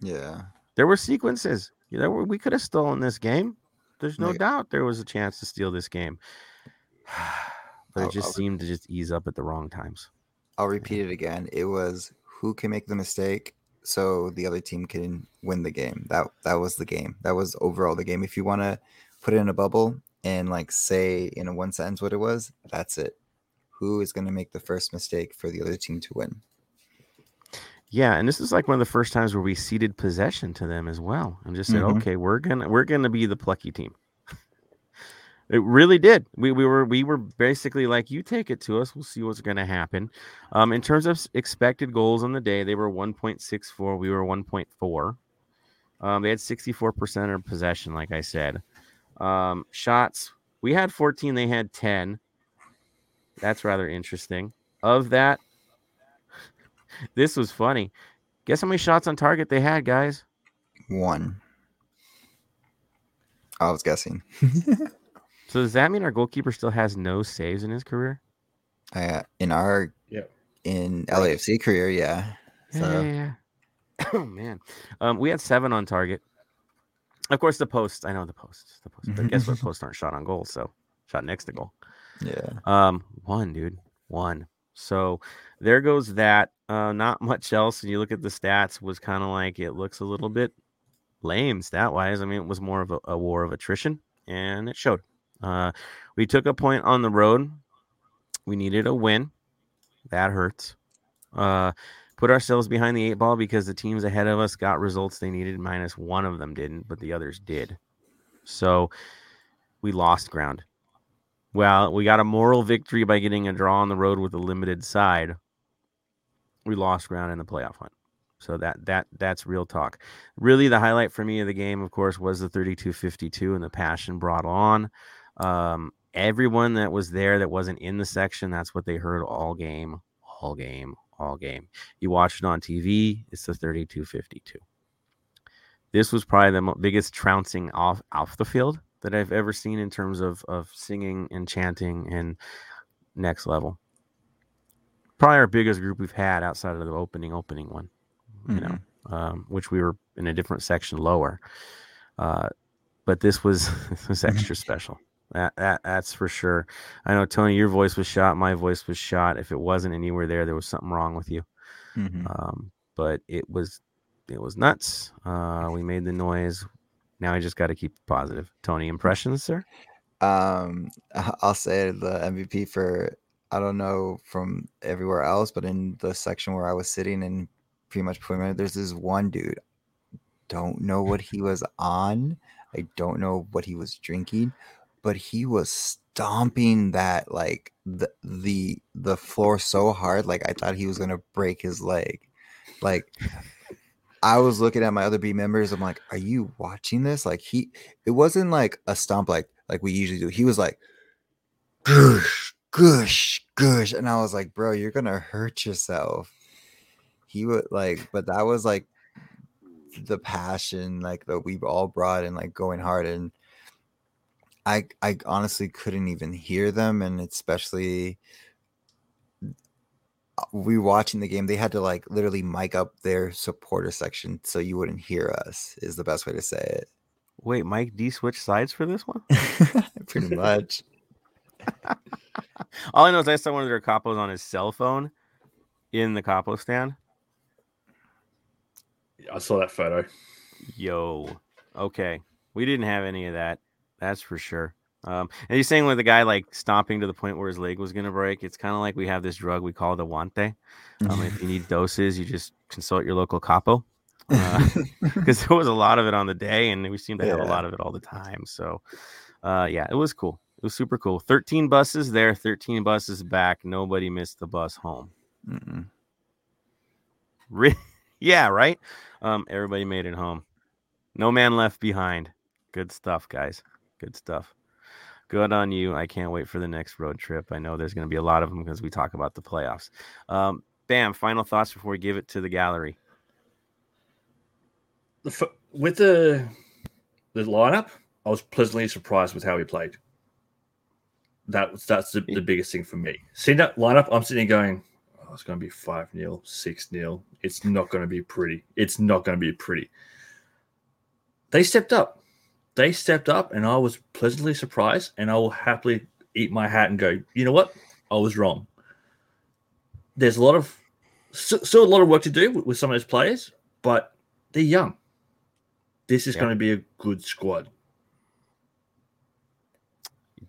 Yeah, there were sequences. Yeah, there were, we could have stolen this game. There's no yeah. doubt there was a chance to steal this game, but it just I'll, seemed to just ease up at the wrong times. I'll repeat it again. It was who can make the mistake so the other team can win the game. That that was the game. That was overall the game. If you want to put it in a bubble and like say in a one sentence what it was, that's it. Who is going to make the first mistake for the other team to win? Yeah, and this is like one of the first times where we ceded possession to them as well, and just said, mm-hmm. okay, we're gonna we're gonna be the plucky team. It really did. We we were we were basically like, you take it to us. We'll see what's going to happen. Um, in terms of expected goals on the day, they were one point six four. We were one point four. Um, they had sixty-four percent of possession, like I said. Um, shots, we had fourteen. They had ten. That's rather interesting. Of that, this was funny. Guess how many shots on target they had, guys? One. I was guessing. So does that mean our goalkeeper still has no saves in his career? Uh, in our yeah. in L A F C career, yeah. So. Yeah, yeah, yeah. Oh man, um, we had seven on target. Of course, the posts. I know the posts. The posts. But guess what? Posts aren't shot on goal, so shot next to goal. Yeah. Um, one dude, one. So there goes that. Uh, not much else. And you look at the stats, was kind of like it looks a little bit lame stat wise. I mean, it was more of a, a war of attrition, and it showed. Uh, we took a point on the road. We needed a win. That hurts. Uh, put ourselves behind the eight ball because the teams ahead of us got results they needed, minus one of them didn't, but the others did. So we lost ground. Well, we got a moral victory by getting a draw on the road with a limited side. We lost ground in the playoff hunt. So that that that's real talk. Really, the highlight for me of the game, of course, was the thirty-two fifty-two and the passion brought on. Um, everyone that was there that wasn't in the section, that's what they heard all game, all game, all game. You watch it on T V, it's the thirty-two fifty-two. This was probably the mo- biggest trouncing off, off the field that I've ever seen in terms of, of singing and chanting and next level. Probably our biggest group we've had outside of the opening, opening one. mm-hmm. you know, um, which we were in a different section lower. Uh, but this was this was extra special. That, that that's for sure. I know, Tony, your voice was shot. My voice was shot. If it wasn't and you were there, there was something wrong with you. Mm-hmm. Um, but it was it was nuts. Uh, we made the noise. Now I just got to keep positive. Tony, impressions, sir? Um, I'll say the M V P for, I don't know from everywhere else, but in the section where I was sitting in pretty much preliminary, there's this one dude. Don't know what he was on. I don't know what he was drinking, but he was stomping that, like, the the the floor so hard, like I thought he was gonna break his leg. Like, I was looking at my other B members. I'm like, are you watching this? Like, he, it wasn't like a stomp like like we usually do. He was like, gush, gush, gush, and I was like, bro, you're gonna hurt yourself. He would like, but that was like the passion, like, that we've all brought and like going hard, and I I honestly couldn't even hear them, and especially we watching the game, they had to like literally mic up their supporter section so you wouldn't hear us, is the best way to say it. Wait, Mike D switched sides for this one? Pretty much. All I know is I saw one of their capos on his cell phone in the capo stand. I saw that photo. Yo. Okay. We didn't have any of that. That's for sure. Um, and you're saying with the guy like stomping to the point where his leg was going to break, it's kind of like we have this drug we call the Wante. Um, if you need doses, you just consult your local capo. Because uh, there was a lot of it on the day, and we seem to have yeah. a lot of it all the time. So, uh, yeah, it was cool. It was super cool. thirteen buses there, thirteen buses back. Nobody missed the bus home. Mm-mm. Re- yeah, right? Um, everybody made it home. No man left behind. Good stuff, guys. Good stuff. Good on you. I can't wait for the next road trip. I know there's going to be a lot of them because we talk about the playoffs. Um, Bam, final thoughts before we give it to the gallery. With the the lineup, I was pleasantly surprised with how we played. That was, that's the, the biggest thing for me. Seeing that lineup, I'm sitting there going, oh, it's going to be five nil, six nil. It's not going to be pretty. It's not going to be pretty. They stepped up. They stepped up, and I was pleasantly surprised, and I will happily eat my hat and go, you know what? I was wrong. There's a lot of still a lot of work to do with some of those players, but they're young. This is yeah. going to be a good squad.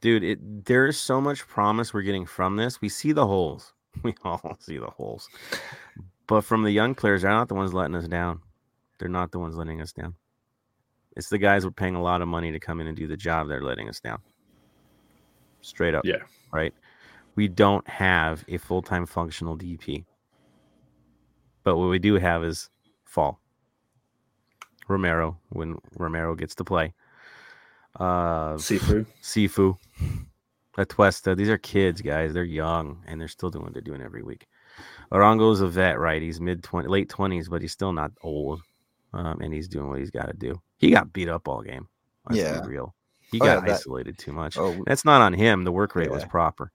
Dude, it, there is so much promise we're getting from this. We see the holes. We all see the holes. But from the young players, they're not the ones letting us down. They're not the ones letting us down. It's the guys we're paying a lot of money to come in and do the job they're letting us down. Straight up. Yeah. Right? We don't have a full-time functional D P. But what we do have is Fall. Romero, when Romero gets to play. Uh, Sifu. Sifu. Atuesta. These are kids, guys. They're young, and they're still doing what they're doing every week. Arango's a vet, right? He's mid twenties, late twenties, but he's still not old. Um, and he's doing what he's got to do. He got beat up all game. Let's yeah. be real. He oh, got yeah, isolated that, too much. Oh, that's not on him. The work rate yeah. was proper.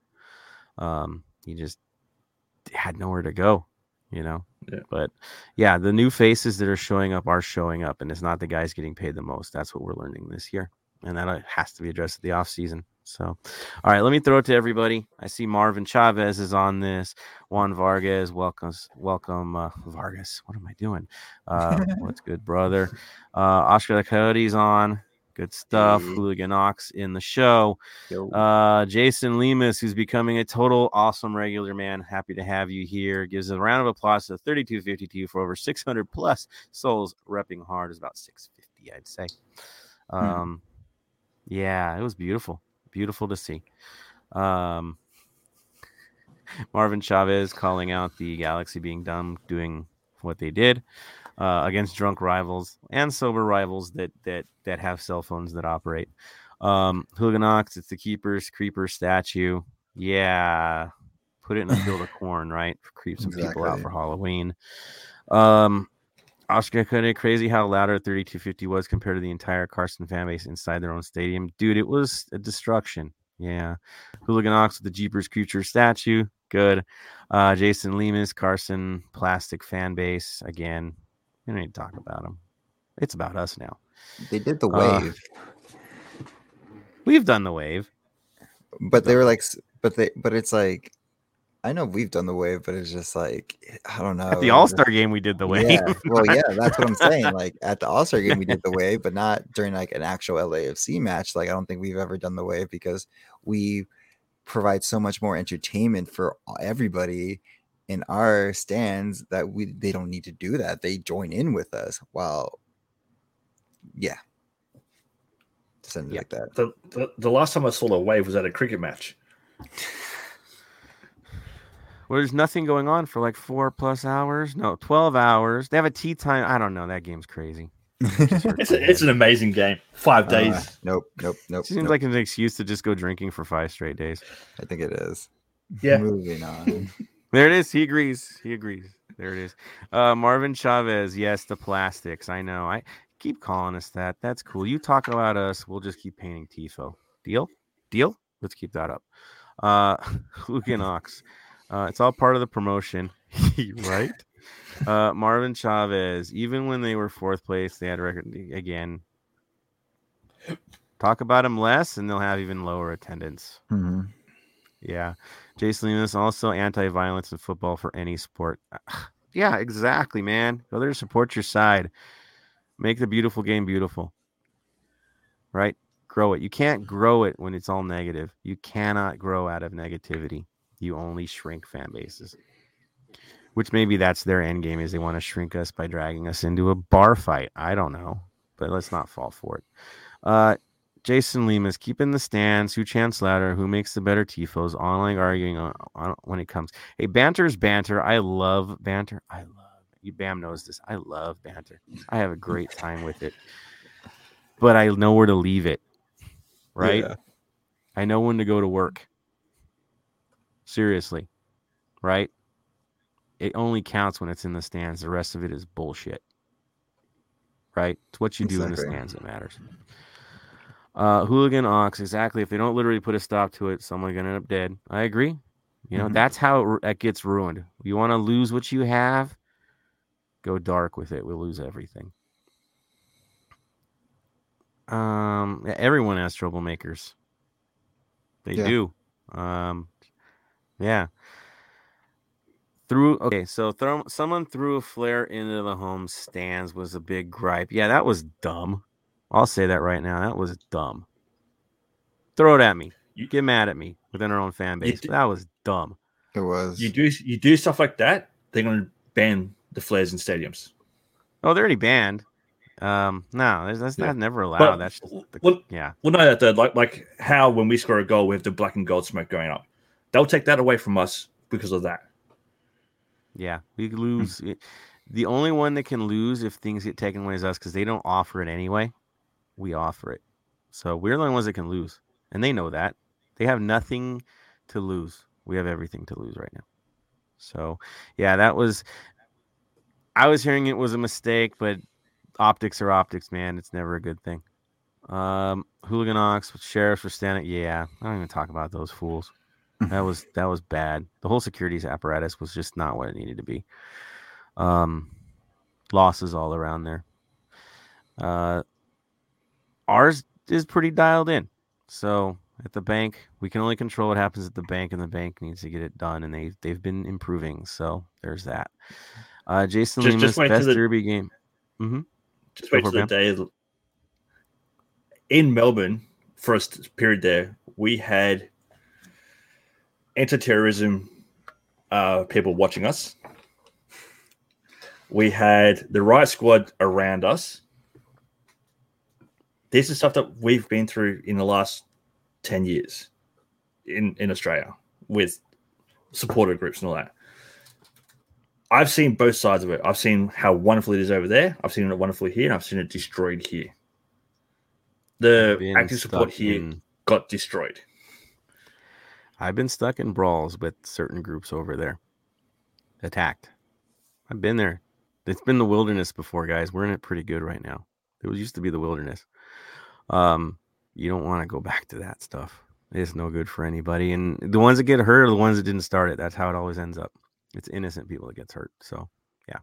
Um, he just had nowhere to go, you know? Yeah. But, yeah, the new faces that are showing up are showing up, and it's not the guys getting paid the most. That's what we're learning this year, and that has to be addressed at the offseason. So, all right, let me throw it to everybody. I see Marvin Chavez is on this. Juan Vargas, welcome, welcome uh, Vargas. What am I doing? Uh, what's good, brother? Uh, Oscar the Coyote's on. Good stuff. Hey. Hooligan Ox in the show. Uh, Jason Lemus, who's becoming a total awesome regular man. Happy to have you here. Gives a round of applause to thirty-two fifty-two for over six hundred plus souls repping hard. Is about six fifty, I'd say. Um, hmm. Yeah, it was beautiful. Beautiful to see. Um, Marvin Chavez calling out the Galaxy being dumb, doing what they did uh, against drunk rivals and sober rivals that that that have cell phones that operate. Um, Hooligan Ox, it's the Keepers Creeper statue. Yeah, put it in a field of corn, right? Creep some exactly. people out for Halloween. Um, Oscar, crazy how louder thirty-two fifty was compared to the entire Carson fan base inside their own stadium. Dude, it was a destruction. Yeah. Hooligan Ox with the Jeepers Creature statue. Good. Uh, Jason Lemus, Carson plastic fan base. Again, We don't need to talk about them. It's about us now. They did the wave. Uh, we've done the wave. But they were like, but they, but it's like, I know we've done the wave, but it's just like, I don't know. At the All-Star game, we did the wave. Yeah. Well, yeah, that's what I'm saying. Like, at the All-Star game, we did the wave, but not during, like, an actual L A F C match. Like, I don't think we've ever done the wave because we provide so much more entertainment for everybody in our stands that we they don't need to do that. They join in with us. Wow. Yeah. Something yeah. like that. The, the, the last time I saw a wave was at a cricket match. Well, there's nothing going on for like four plus hours. No, twelve hours. They have a tea time. I don't know. That game's crazy. it's, a, it's an amazing game. Five days. Uh, nope, nope, nope. Seems nope. like an excuse to just go drinking for five straight days. I think it is. Yeah. Moving on. There it is. He agrees. He agrees. There it is. Uh, Marvin Chavez. Yes, the plastics. I know. I keep calling us that. That's cool. You talk about us. We'll just keep painting Tifo. Deal? Deal? Let's keep that up. Uh, Luke and Ox. Uh, it's all part of the promotion, right? uh, Marvin Chavez, even when they were fourth place, they had a record again. Talk about them less, and they'll have even lower attendance. Mm-hmm. Yeah. Jason Lewis, also anti-violence in football for any sport. Yeah, exactly, man. Go there to support your side. Make the beautiful game beautiful. Right? Grow it. You can't grow it when it's all negative. You cannot grow out of negativity. You only shrink fan bases, which maybe that's their end game, is they want to shrink us by dragging us into a bar fight. I don't know, but let's not fall for it. Uh, Jason Lima is keeping the stands. Who chants louder? Who makes the better tifos? Online arguing on, on, when it comes. Hey, banter's banter. I love banter. I love you. Bam knows this. I love banter. I have a great time with it, but I know where to leave it. Right? Yeah. I know when to go to work. Seriously, right? It only counts when it's in the stands. The rest of it is bullshit, right? It's what you do exactly. in the stands that matters. Uh, Hooligan Ox, exactly. If they don't literally put a stop to it, someone's going to end up dead. I agree. You know, mm-hmm. that's how it that gets ruined. You want to lose what you have? Go dark with it. We'll lose everything. Um, everyone has troublemakers. They yeah. do. Um. Yeah. Threw okay, so throw, someone threw a flare into the home stands was a big gripe. Yeah, that was dumb. I'll say that right now. That was dumb. Throw it at me. You get mad at me within our own fan base. Do, that was dumb. It was. You do you do stuff like that, they're going to ban the flares in stadiums. Oh, they're already banned. Um, no, that's yeah. not never allowed. But, that's just the, well, yeah. Well, no, that like like how when we score a goal, we have the black and gold smoke going up. They'll take that away from us because of that. Yeah, we lose. The only one that can lose if things get taken away is us, because they don't offer it anyway. We offer it. So we're the only ones that can lose, and they know that. They have nothing to lose. We have everything to lose right now. So, yeah, that was – I was hearing it was a mistake, but optics are optics, man. It's never a good thing. Um, Hooligan Ox, sheriffs were standing – yeah, I don't even talk about those fools. That was that was bad. The whole securities apparatus was just not what it needed to be. Um, losses all around there. Uh, ours is pretty dialed in. So at the bank, we can only control what happens at the bank, and the bank needs to get it done. And they they've been improving. So there's that. Uh, Jason just, Lima's just best the, derby game. Mm-hmm. Just wait till the day of the, in Melbourne. First period there, we had anti-terrorism uh, people watching us. We had the Riot Squad around us. This is stuff that we've been through in the last ten years in, in Australia with supporter groups and all that. I've seen both sides of it. I've seen how wonderful it is over there. I've seen it wonderfully here, and I've seen it destroyed here. The active support here in... got destroyed. I've been stuck in brawls with certain groups over there. Attacked. I've been there. It's been the wilderness before, guys. We're in it pretty good right now. It used to be the wilderness. Um, you don't want to go back to that stuff. It's no good for anybody. And the ones that get hurt are the ones that didn't start it. That's how it always ends up. It's innocent people that gets hurt. So, yeah.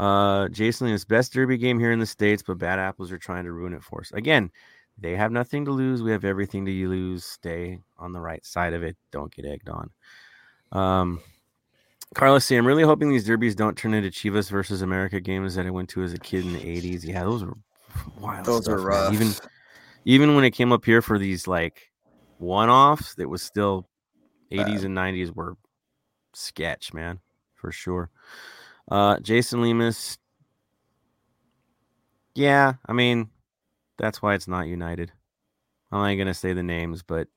Uh, Jason Lee, his best derby game here in the States, but bad apples are trying to ruin it for us. Again, they have nothing to lose. We have everything to lose. Stay on the right side of it. Don't get egged on. Um, Carlos, see, I'm really hoping these derbies don't turn into Chivas versus America games that I went to as a kid in the eighties. Yeah, those were wild. Those stuff, are rough. Man. Even even when it came up here for these like one-offs, it was still eighties uh, and nineties were sketch, man, for sure. Uh, Jason Lemus. Yeah, I mean, that's why it's not United. I'm not going to say the names, but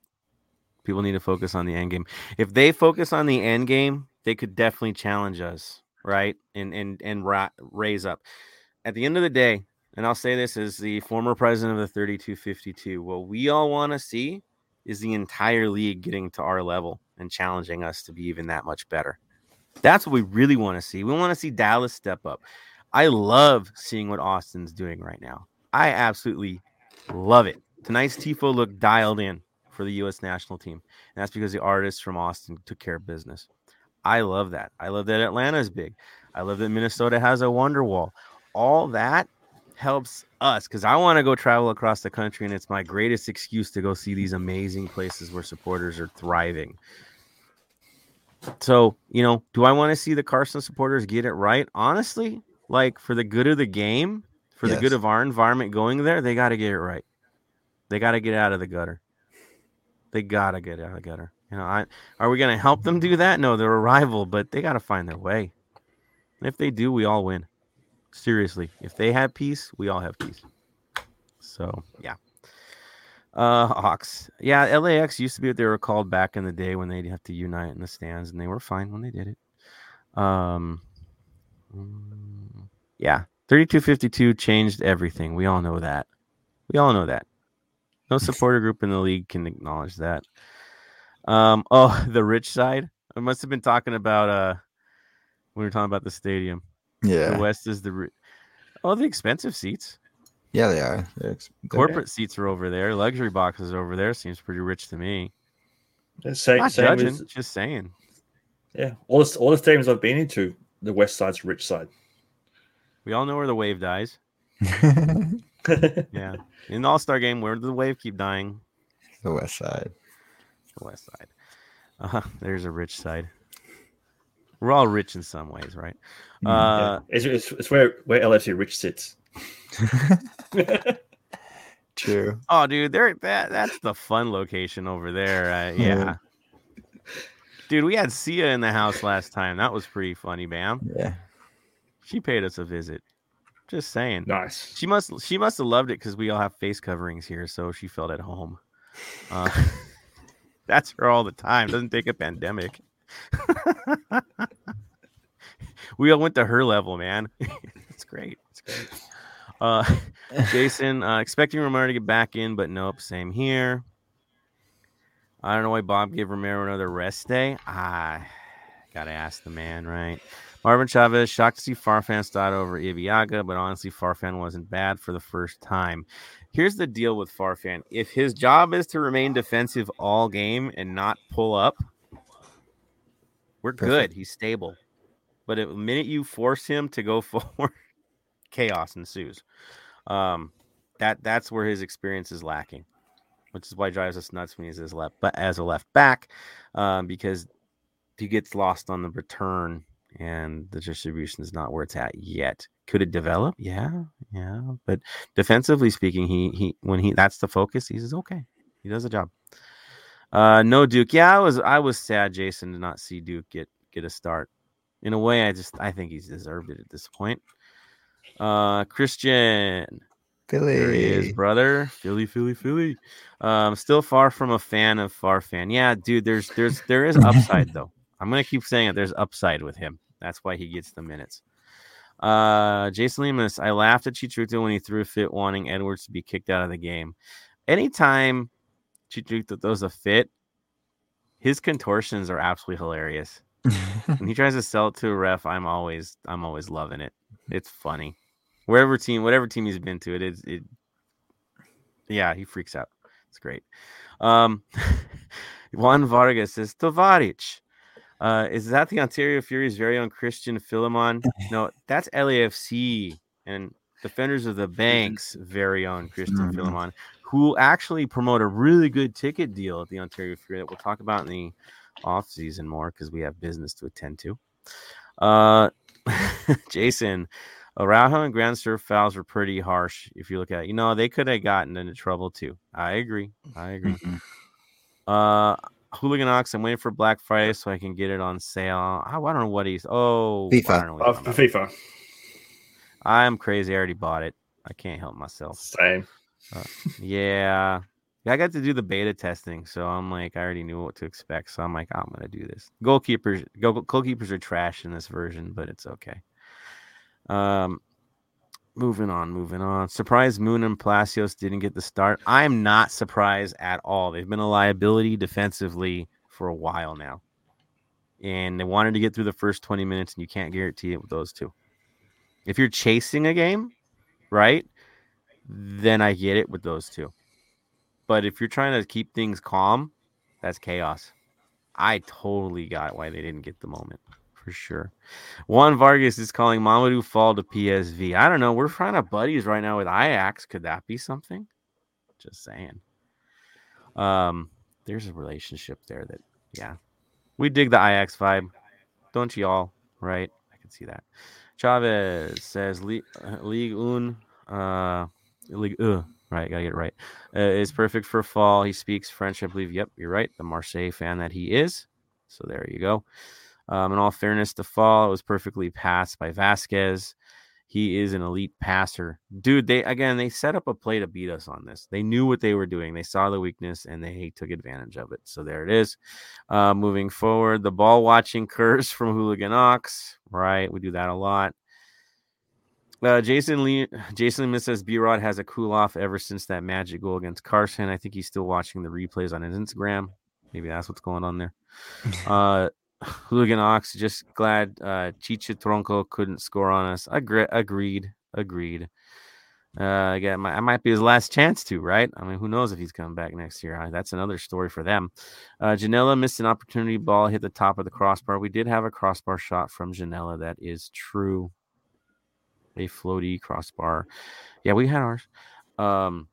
people need to focus on the end game. If they focus on the end game, they could definitely challenge us, right? And and and ra- raise up. At the end of the day, and I'll say this as the former president of the thirty-two fifty-two, what we all want to see is the entire league getting to our level and challenging us to be even that much better. That's what we really want to see. We want to see Dallas step up. I love seeing what Austin's doing right now. I absolutely love it. Tonight's Tifo looked dialed in for the U S national team. And that's because the artists from Austin took care of business. I love that. I love that Atlanta's big. I love that Minnesota has a wonder wall. All that helps us because I want to go travel across the country, and it's my greatest excuse to go see these amazing places where supporters are thriving. So, you know, do I want to see the Carson supporters get it right? Honestly, like for the good of the game, for yes. the good of our environment going there, they got to get it right. They got to get out of the gutter. They got to get out of the gutter. You know, I, are we going to help them do that? No, they're a rival, but they got to find their way. And if they do, we all win. Seriously. If they have peace, we all have peace. So, yeah. Uh, Hawks. Yeah, L A X used to be what they were called back in the day when they'd have to unite in the stands, and they were fine when they did it. Um, yeah, thirty-two fifty-two changed everything. We all know that. We all know that. No supporter group in the league can acknowledge that. Um, oh, the rich side. I must have been talking about uh, when we were talking about the stadium. Yeah, the West is the ri- oh, the expensive seats. Yeah, they are. They're ex- Corporate seats are over there. Luxury boxes over there seems pretty rich to me. Yeah, same, Not same judging, as, just saying. Yeah, all the all the stadiums I've been into, the West Side's rich side. We all know where the Wave dies. Yeah, in the All Star game, where did the Wave keep dying? The West Side. The West Side. Uh, there's a rich side. We're all rich in some ways, right? Mm, uh, yeah. it's, it's, it's where where L F C rich sits. True. Oh, dude, there that that's the fun location over there. Uh, yeah, dude, we had Sia in the house last time. That was pretty funny, Bam. Yeah, she paid us a visit. Just saying, nice. She must she must have loved it because we all have face coverings here, so she felt at home. Uh, that's her all the time. Doesn't take a pandemic. We all went to her level, man. It's great. It's great. Uh, Jason, uh, expecting Romero to get back in, but nope, same here. I don't know why Bob gave Romero another rest day. I gotta ask the man, right? Marvin Chavez, shocked to see Farfan start over Ibiaga, but honestly, Farfan wasn't bad for the first time. Here's the deal with Farfan. If his job is to remain defensive all game and not pull up, we're Perfect. good. He's stable. But the minute you force him to go forward, chaos ensues. Um, that that's where his experience is lacking, which is why it drives us nuts when he's as left, but as a left back, um, because he gets lost on the return and the distribution is not where it's at yet. Could it develop? Yeah, yeah. But defensively speaking, he he when he that's the focus, he's okay. He does the job. Uh, no Duke. Yeah, I was I was sad, Jason, to not see Duke get get a start. In a way, I just I think he's deserved it at this point. Uh, Christian Philly, there he is, brother. Philly, Philly, Philly. Um, still far from a fan of Farfan. Yeah, dude. There's there's there is upside though. I'm gonna keep saying it. There's upside with him. That's why he gets the minutes. Uh, Jason Lemus. I laughed at Chicharito when he threw a fit, wanting Edwards to be kicked out of the game. Anytime Chicharito throws a fit, his contortions are absolutely hilarious. When he tries to sell it to a ref, I'm always I'm always loving it. It's funny. Wherever team, whatever team he's been to, it is it. Yeah, he freaks out. It's great. Um, Juan Vargas says Tovaric. Uh, is that the Ontario Fury's very own Christian Philemon? No, that's L A F C and Defenders of the Bank's very own Christian mm-hmm. Philemon, who actually promote a really good ticket deal at the Ontario Fury that we'll talk about in the off-season more because we have business to attend to. Uh, Jason, Araujo and Grand Surf fouls were pretty harsh if you look at it. You know, they could have gotten into trouble too. I agree. I agree. Mm-hmm. Uh, Hooligan Ox, I'm waiting for Black Friday so I can get it on sale. Oh, I don't know what he's... Oh, FIFA. I don't know oh, FIFA. I'm crazy. I already bought it. I can't help myself. Same. Uh, yeah. I got to do the beta testing, so I'm like, I already knew what to expect, so I'm like, oh, I'm going to do this. Goalkeepers go, goalkeepers are trash in this version, but it's okay. Um, Moving on, moving on. Surprised Moon and Palacios didn't get the start. I'm not surprised at all. They've been a liability defensively for a while now. And they wanted to get through the first twenty minutes, and you can't guarantee it with those two. If you're chasing a game, right, then I get it with those two. But if you're trying to keep things calm, that's chaos. I totally got why they didn't get the moment. For sure. Juan Vargas is calling Mamadou Fall to P S V. I don't know. We're trying to buddies right now with Ajax. Could that be something? Just saying. Um, there's a relationship there that, yeah. We dig the Ajax vibe. Don't y'all? Right? I can see that. Chavez says, Ligue one, uh, Ligue one. Right, gotta get it right. Uh, is perfect for Fall. He speaks French, I believe. Yep, you're right. The Marseille fan that he is. So there you go. Um, in all fairness, the Fall, it was perfectly passed by Vasquez. He is an elite passer. Dude, they again, they set up a play to beat us on this. They knew what they were doing. They saw the weakness, and they took advantage of it. So there it is. Uh, moving forward, the ball-watching curse from Hooligan Ox. Right, we do that a lot. Uh, Jason Lee, Jason Lee says B-Rod has a cool-off ever since that magic goal against Carson. I think he's still watching the replays on his Instagram. Maybe that's what's going on there. Uh Hooligan Ox, just glad uh, Chicha Tronco couldn't score on us. Agre- agreed, agreed. Uh, again, my, I might be his last chance to, right? I mean, who knows if he's coming back next year. That's another story for them. Uh, Janella missed an opportunity ball, hit the top of the crossbar. We did have a crossbar shot from Janella. That is true. A floaty crossbar. Yeah, we had ours. Um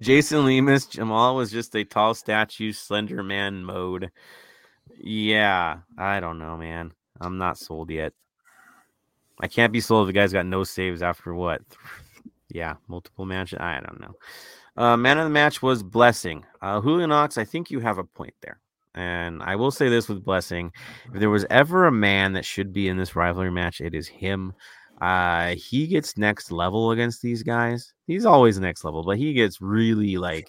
Jason Lemus, Jamal was just a tall statue, slender man mode. Yeah, I don't know, man. I'm not sold yet. I can't be sold if the guy's got no saves after what? Yeah, multiple matches. I don't know. Uh, man of the match was Blessing. Uh, Julian Ox, I think you have a point there. And I will say this with Blessing. If there was ever a man that should be in this rivalry match, it is him. Uh, he gets next level against these guys. He's always next level, but he gets really like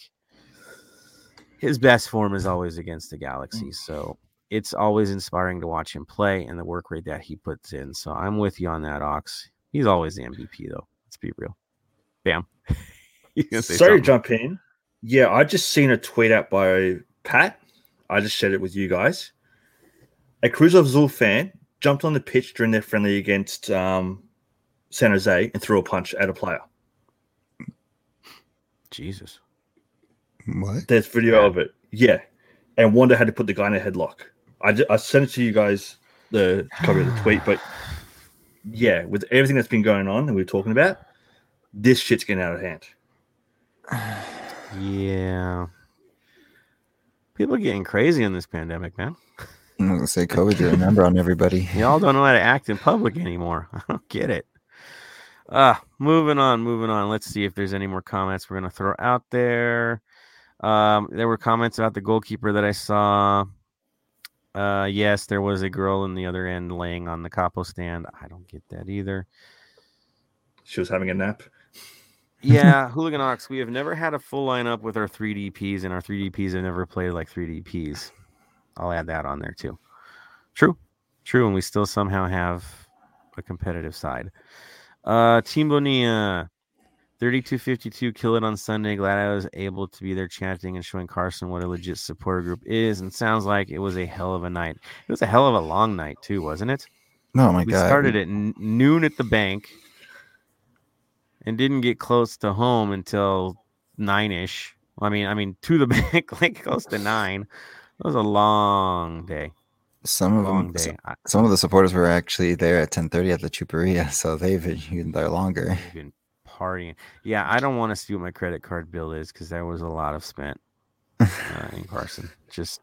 his best form is always against the Galaxy. So it's always inspiring to watch him play and the work rate that he puts in. So I'm with you on that, Ox. He's always the M V P though. Let's be real. Bam. Sorry something? to jump in. Yeah. I just seen a tweet out by Pat. I just shared it with you guys. A Cruz Azul fan jumped on the pitch during their friendly against, um, San Jose and threw a punch at a player. Jesus. What? There's video yeah. of it. Yeah. And Wanda had to put the guy in a headlock. I, just, I sent it to you guys, the copy of the tweet, but yeah, with everything that's been going on and we were talking about, this shit's getting out of hand. Yeah. People are getting crazy in this pandemic, man. I'm going to say COVID to remember on everybody. Y'all don't know how to act in public anymore. I don't get it. Uh, moving on, moving on. Let's see if there's any more comments we're going to throw out there. Um, there were comments about the goalkeeper that I saw. Uh, yes, there was a girl in the other end laying on the capo stand. I don't get that either. She was having a nap. Yeah, Hooligan Ox, we have never had a full lineup with our three D Ps, and our three D Ps have never played like three D Ps. I'll add that on there too. True, true, and we still somehow have a competitive side. Uh, Team Bonilla, thirty-two fifty-two, kill it on Sunday. Glad I was able to be there chanting and showing Carson what a legit supporter group is. And sounds like it was a hell of a night. It was a hell of a long night too, wasn't it? Oh my we God. We started at n- noon at the bank and didn't get close to home until nine-ish. I mean, I mean, to the bank, like close to nine. It was a long day. Some of them, day. some of the supporters were actually there at ten thirty at the Chuperia, so they've been there longer. They've been partying. Yeah, I don't want to see what my credit card bill is because there was a lot of spent uh, in Carson. Just,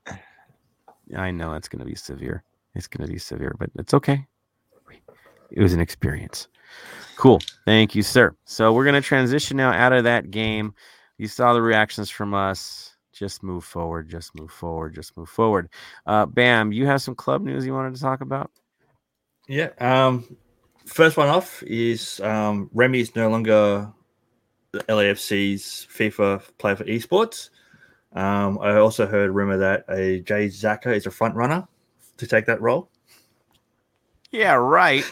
I know it's going to be severe. It's going to be severe, but it's okay. It was an experience. Cool. Thank you, sir. So we're going to transition now out of that game. You saw the reactions from us. Just move forward. Just move forward. Just move forward. Uh, Bam, you have some club news you wanted to talk about? Yeah. Um, first one off is um, Remy is no longer the L A F C's FIFA player for esports. Um, I also heard rumor that a Jay Zaka is a front runner to take that role. Yeah, right.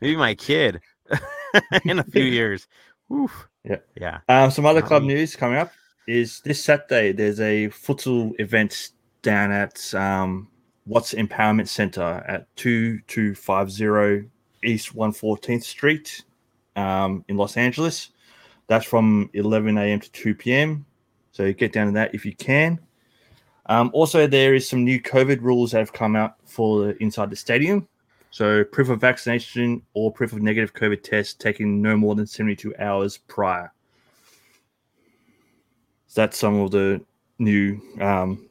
Maybe my kid in a few years. Oof. Yeah, yeah. Um, some other club um, news coming up is this Saturday. There's a futsal event down at um, Watts Empowerment Centre at twenty-two fifty East one fourteenth Street um, in Los Angeles. That's from eleven a.m. to two p.m. So get down to that if you can. Um, also, there is some new COVID rules that have come out for the, inside the stadium. So proof of vaccination or proof of negative COVID test taken no more than seventy-two hours prior. So that's some of the new um,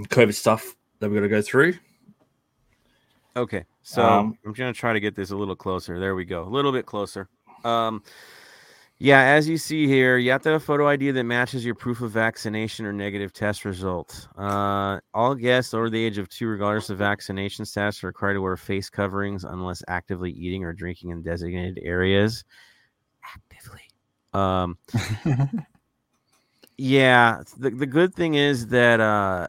COVID stuff that we're going to go through. Okay. So um, I'm going to try to get this a little closer. There we go. A little bit closer. Um, yeah, as you see here, you have to have a photo I D that matches your proof of vaccination or negative test result. Uh, all guests over the age of two, regardless of vaccination status, are required to wear face coverings unless actively eating or drinking in designated areas. Actively. Um, yeah, the, the good thing is that uh,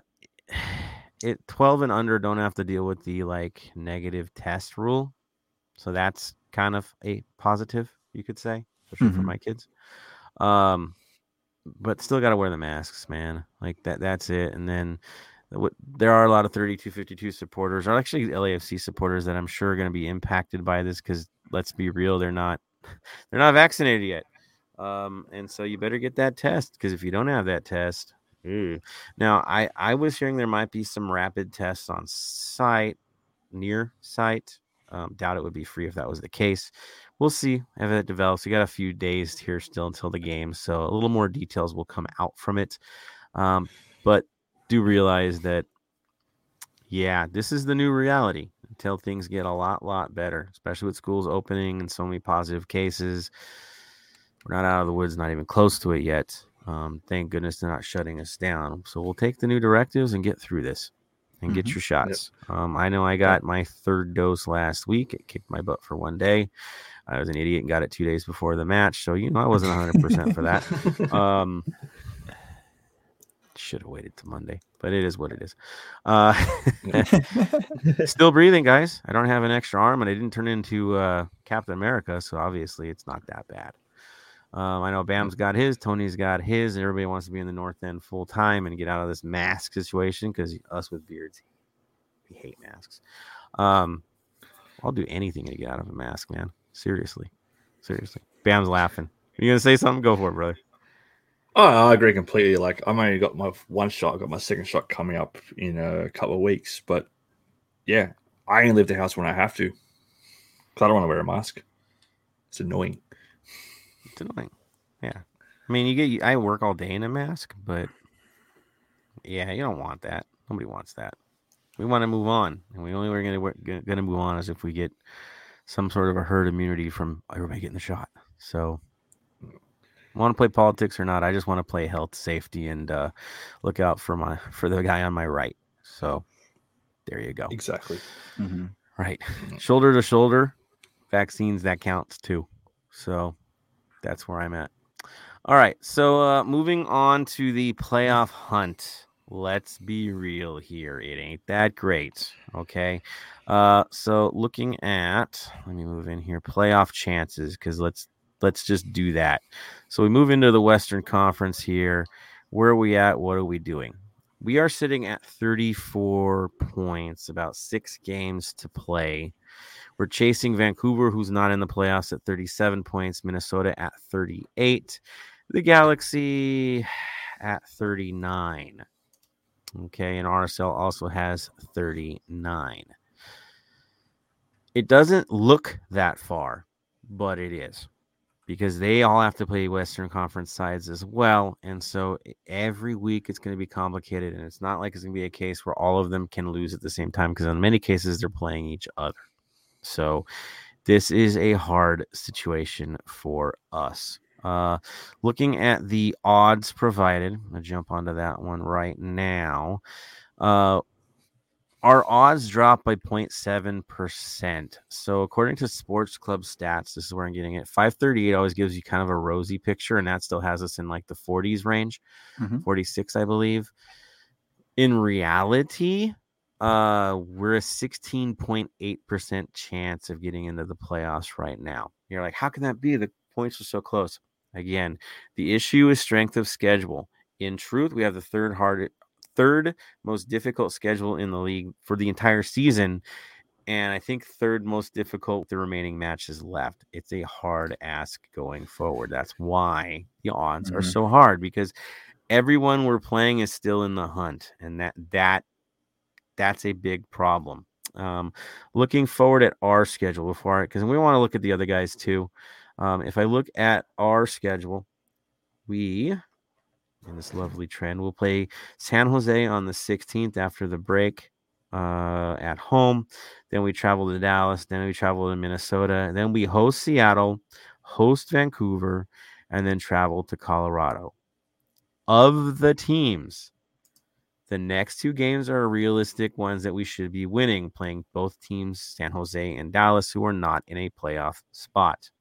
it twelve and under don't have to deal with the like negative test rule. So that's kind of a positive, you could say. Mm-hmm. For my kids, um, but still got to wear the masks, man. Like that, that's it. And then what, there are a lot of thirty-two fifty-two supporters, or actually L A F C supporters, that I'm sure are going to be impacted by this because let's be real, they're not, they're not vaccinated yet. Um, and so you better get that test because if you don't have that test, mm. now I, I was hearing there might be some rapid tests on site, near site. Um, doubt it would be free if that was the case. We'll see if that develops. We got a few days here still until the game, so a little more details will come out from it. Um, but do realize that, yeah, this is the new reality until things get a lot, lot better, especially with schools opening and so many positive cases. We're not out of the woods, not even close to it yet. Um, thank goodness they're not shutting us down. So we'll take the new directives and get through this. And get mm-hmm. your shots. Yep. Um, I know I got my third dose last week. It kicked my butt for one day. I was an idiot and got it two days before the match. So, you know, I wasn't one hundred percent for that. Um, should have waited till Monday, but it is what it is. Uh, still breathing, guys. I don't have an extra arm, and I didn't turn into uh, Captain America. So, obviously, it's not that bad. Um, I know Bam's got his, Tony's got his, and everybody wants to be in the North End full time and get out of this mask situation because us with beards, we hate masks. Um, I'll do anything to get out of a mask, man. Seriously. Seriously. Bam's laughing. Are you going to say something? Go for it, brother. Oh, I agree completely. Like, I've only got my one shot. I got my second shot coming up in a couple of weeks. But, yeah, I only leave the house when I have to because I don't want to wear a mask. It's annoying. Annoying. Yeah. I mean, you get, I work all day in a mask, but yeah, you don't want that. Nobody wants that. We want to move on. And we only we're going to going to move on is if we get some sort of a herd immunity from everybody getting the shot. So I want to play politics or not. I just want to play health, safety, and uh, look out for my, for the guy on my right. So there you go. Exactly. Mm-hmm. Right. Shoulder to shoulder vaccines. That counts too. So that's where I'm at. All right. So uh, moving on to the playoff hunt. Let's be real here. It ain't that great. Okay. Uh, so looking at, let me move in here, playoff chances, because let's let's just do that. So we move into the Western Conference here. Where are we at? What are we doing? We are sitting at thirty-four points, about six games to play. We're chasing Vancouver, who's not in the playoffs, at thirty-seven points. Minnesota at thirty-eight. The Galaxy at thirty-nine. Okay, and R S L also has thirty-nine. It doesn't look that far, but it is, because they all have to play Western Conference sides as well. And so every week it's going to be complicated, and it's not like it's going to be a case where all of them can lose at the same time, because in many cases they're playing each other. So this is a hard situation for us. Uh, looking at the odds provided, I jump onto that one right now. Uh, Our odds dropped by zero point seven percent. So according to Sports Club Stats, this is where I'm getting it. five thirty-eight always gives you kind of a rosy picture, and that still has us in like the forties range, mm-hmm. forty-six, I believe. In reality, uh, we're a sixteen point eight percent chance of getting into the playoffs right now. You're like, how can that be? The points are so close. Again, the issue is strength of schedule. In truth, we have the third hardest. Third most difficult schedule in the league for the entire season, and I think third most difficult the remaining matches left. It's a hard ask going forward. That's why the odds mm-hmm. are so hard, because everyone we're playing is still in the hunt, and that that that's a big problem. Um, looking forward at our schedule before, because we want to look at the other guys too. Um, if I look at our schedule, we. In this lovely trend, we'll play San Jose on the sixteenth after the break uh, at home. Then we travel to Dallas. Then we travel to Minnesota. Then we host Seattle, host Vancouver, and then travel to Colorado. Of the teams, the next two games are realistic ones that we should be winning, playing both teams, San Jose and Dallas, who are not in a playoff spot.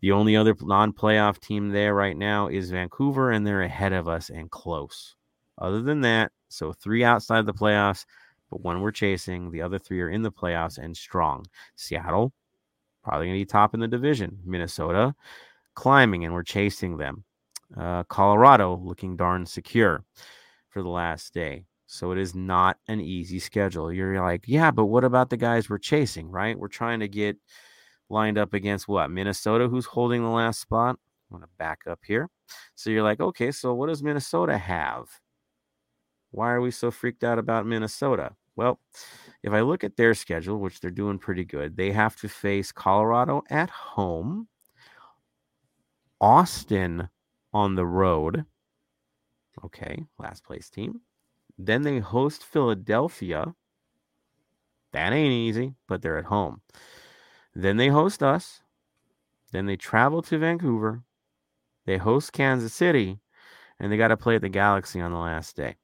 The only other non-playoff team there right now is Vancouver, and they're ahead of us and close. Other than that, so three outside the playoffs, but one we're chasing. The other three are in the playoffs and strong. Seattle, probably going to be top in the division. Minnesota, climbing, and we're chasing them. Uh, Colorado, looking darn secure for the last day. So it is not an easy schedule. You're like, yeah, but what about the guys we're chasing, right? We're trying to get lined up against what? Minnesota, who's holding the last spot. I'm going to back up here. So you're like, okay, so what does Minnesota have? Why are we so freaked out about Minnesota? Well, if I look at their schedule, which they're doing pretty good, they have to face Colorado at home, Austin on the road. Okay, last place team. Then they host Philadelphia. That ain't easy, but they're at home. Then they host us. Then they travel to Vancouver. They host Kansas City. And they got to play at the Galaxy on the last day.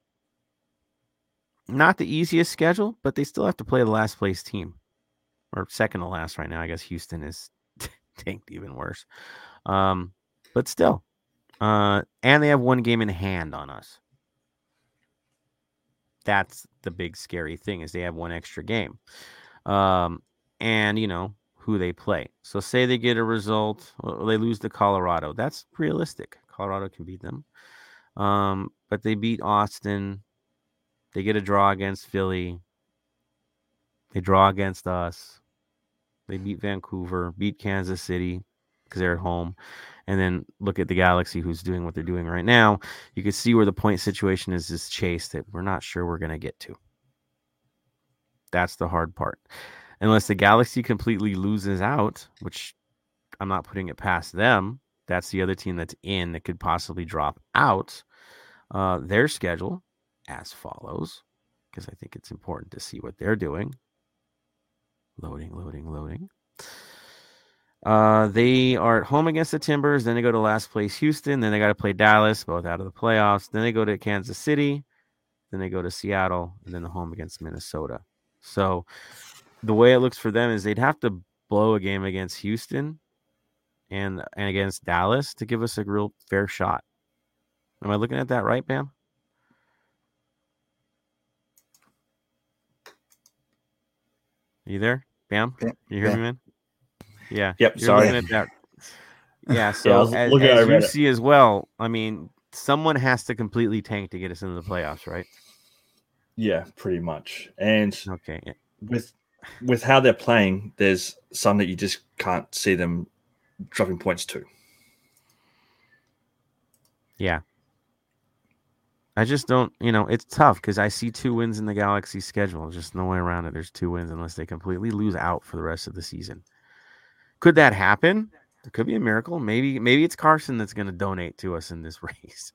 Not the easiest schedule, but they still have to play the last place team. Or second to last right now. I guess Houston is tanked even worse. Um, but still. Uh, and they have one game in hand on us. That's the big scary thing, is they have one extra game. Um, and, you know, who they play. So say they get a result, or they lose to Colorado. That's realistic. Colorado can beat them. Um, but they beat Austin. They get a draw against Philly. They draw against us. They beat Vancouver, beat Kansas City because they're at home. And then look at the Galaxy, who's doing what they're doing right now. You can see where the point situation is, this chase that we're not sure we're going to get to. That's the hard part. Unless the Galaxy completely loses out, which I'm not putting it past them. That's the other team that's in that could possibly drop out. Uh, their schedule as follows, because I think it's important to see what they're doing. Loading, loading, loading. Uh, they are at home against the Timbers. Then they go to last place Houston. Then they got to play Dallas, both out of the playoffs. Then they go to Kansas City. Then they go to Seattle. And then the home against Minnesota. So the way it looks for them is they'd have to blow a game against Houston and and against Dallas to give us a real fair shot. Am I looking at that right, Bam? Are you there, Bam? You hear yeah. me, man? Yeah. Yep. You're sorry. Looking at that. Yeah. So yeah, as, as you see as well, I mean, someone has to completely tank to get us into the playoffs, right? Yeah, pretty much. And okay, yeah. with. With how they're playing, there's some that you just can't see them dropping points to. Yeah. I just don't, you know, it's tough because I see two wins in the Galaxy schedule. Just no way around it. There's two wins unless they completely lose out for the rest of the season. Could that happen? It could be a miracle. Maybe, maybe it's Carson that's going to donate to us in this race.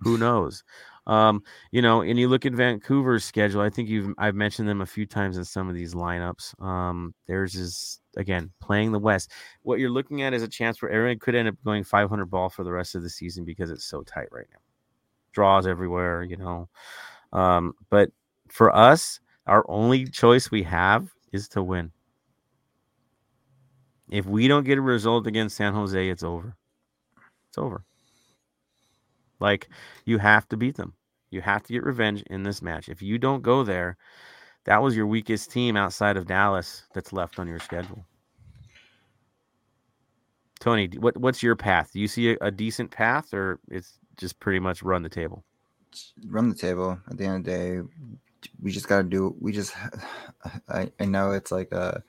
Who knows? Um, you know, and you look at Vancouver's schedule. I think you've I've mentioned them a few times in some of these lineups. Um, theirs is again playing the West. What you're looking at is a chance where everyone could end up going five hundred ball for the rest of the season because it's so tight right now. Draws everywhere, you know. Um, but for us, our only choice we have is to win. If we don't get a result against San Jose, it's over. It's over. Like, you have to beat them. You have to get revenge in this match. If you don't go there, that was your weakest team outside of Dallas that's left on your schedule. Tony, what what's your path? Do you see a, a decent path, or it's just pretty much run the table? Run the table. At the end of the day, we just got to do. We just. I, I know it's like a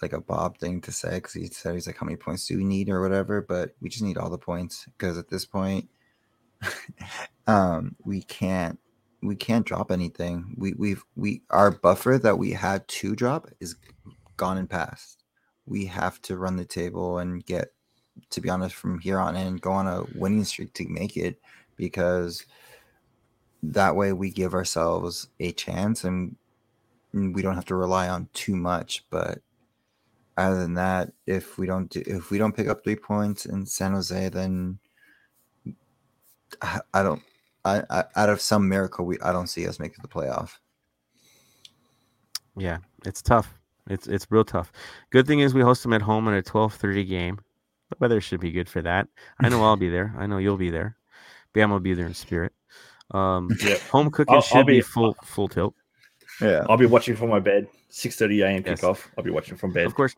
like a Bob thing to say because he said he's like, how many points do we need or whatever? But we just need all the points because at this point, um, we can't we can't drop anything. We we've we our buffer that we had to drop is gone and past. We have to run the table and get. To be honest, from here on in, go on a winning streak to make it, because that way we give ourselves a chance and we don't have to rely on too much. But other than that, if we don't do, if we don't pick up three points in San Jose, then I, I don't. I, I out of some miracle, we I don't see us making the playoff. Yeah, it's tough. It's it's real tough. Good thing is we host them at home in a twelve thirty game. The weather should be good for that. I know I'll be there. I know you'll be there. Bam will be there in spirit. Um, yeah. Home cooking I'll, should I'll be, be full full tilt. Yeah, I'll be watching from my bed. six thirty a.m. yes. Kickoff. I'll be watching from bed. Of course,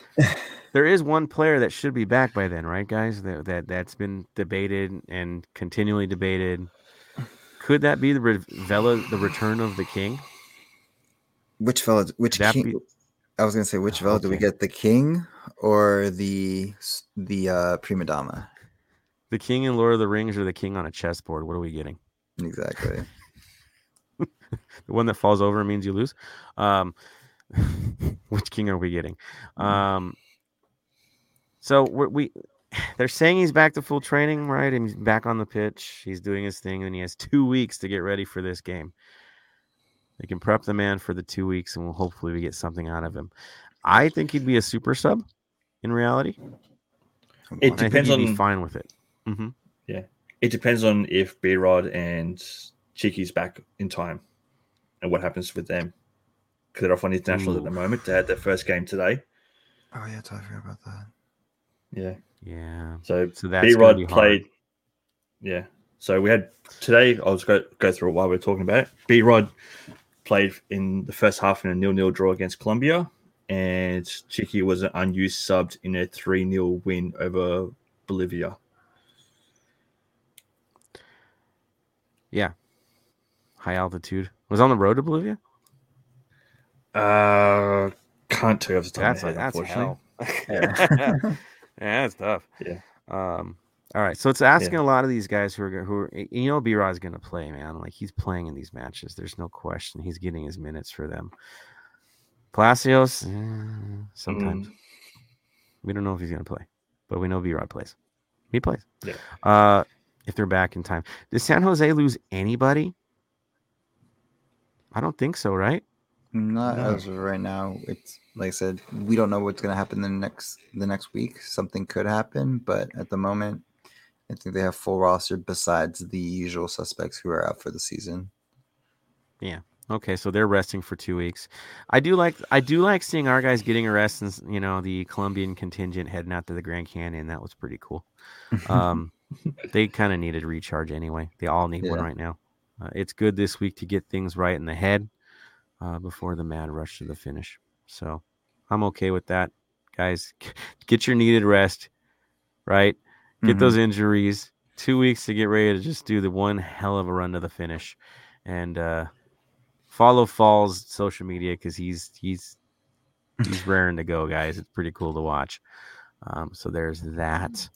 there is one player that should be back by then, right, guys? That, that, that's been debated and continually debated. Could that be the re- Vela, the return of the king? Which fella? Which that king? Be- I was going to say, which Vela okay. do we get? The king or the the uh, prima donna? The king in Lord of the Rings or the king on a chessboard? What are we getting? Exactly. The one that falls over means you lose. Um, which king are we getting? Um, so we're, we they're saying he's back to full training, right? And he's back on the pitch. He's doing his thing, and he has two weeks to get ready for this game. They can prep the man for the two weeks, and we'll hopefully we get something out of him. I think he'd be a super sub in reality. It depends I think he'd on be fine with it. Mm-hmm. Yeah, it depends on if B-Rod and Cheeky's back in time and what happens with them. Because they're off on internationals Ooh. At the moment. They had their first game today. Oh, yeah, I forgot about that. Yeah. Yeah. So, so that's B-Rod played. Hard. Yeah. So we had today, I'll just go, go through it while we're talking about it. B-Rod played in the first half in a nil-nil draw against Colombia, and Chicky was an unused subbed in a three nil win over Bolivia. Yeah. High altitude. Was on the road to Bolivia? Uh, can't tell you off the top of my head, unfortunately. That's hell. Yeah. Yeah, that's tough. Yeah. Um, all right, so it's asking yeah. a lot of these guys who are who are, you know, B-Rod's going to play, man. Like, he's playing in these matches. There's no question. He's getting his minutes for them. Palacios, eh, sometimes mm. we don't know if he's going to play, but we know B-Rod plays. He plays. Yeah. Uh, if they're back in time, does San Jose lose anybody? I don't think so, right? Not no. as of right now. It's like I said, we don't know what's going to happen the next the next week. Something could happen, but at the moment. I think they have full roster besides the usual suspects who are out for the season. Yeah. Okay. So they're resting for two weeks. I do like I do like seeing our guys getting a rest, and you know, the Colombian contingent heading out to the Grand Canyon. That was pretty cool. Um, they kind of needed recharge anyway. They all need yeah. one right now. Uh, it's good this week to get things right in the head uh, before the mad rush to the finish. So I'm okay with that, guys. Get your needed rest, right? Get those injuries, two weeks to get ready to just do the one hell of a run to the finish, and uh, follow Fall's social media because he's he's he's raring to go, guys. It's pretty cool to watch. Um, so there's that.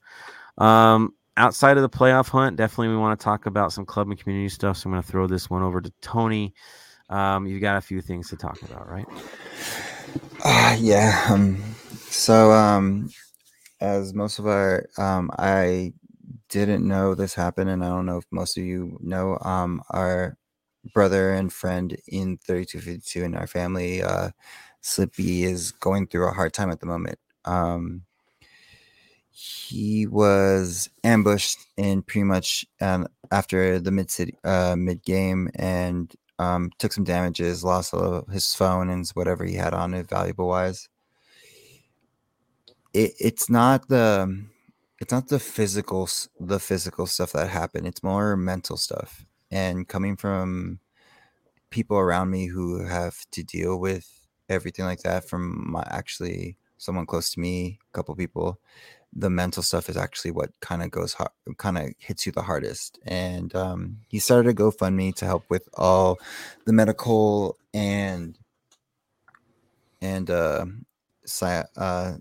Um, outside of the playoff hunt, definitely we want to talk about some club and community stuff. So I'm going to throw this one over to Tony. Um, you've got a few things to talk about, right? Uh, yeah. Um, so um, as most of our, um, I didn't know this happened, and I don't know if most of you know, um, our brother and friend in thirty-two fifty-two in our family, uh, Slippy, is going through a hard time at the moment. Um, he was ambushed in pretty much um, after the mid city uh, mid game, and um, took some damages, lost all his phone and whatever he had on it, valuable wise. It, it's not the it's not the physical the physical stuff that happened. It's more mental stuff, and coming from people around me who have to deal with everything like that, from my, actually someone close to me, a couple people, the mental stuff is actually what kind of goes hard, kind of hits you the hardest. And um, he started a GoFundMe to help with all the medical and and uh, sci- uh,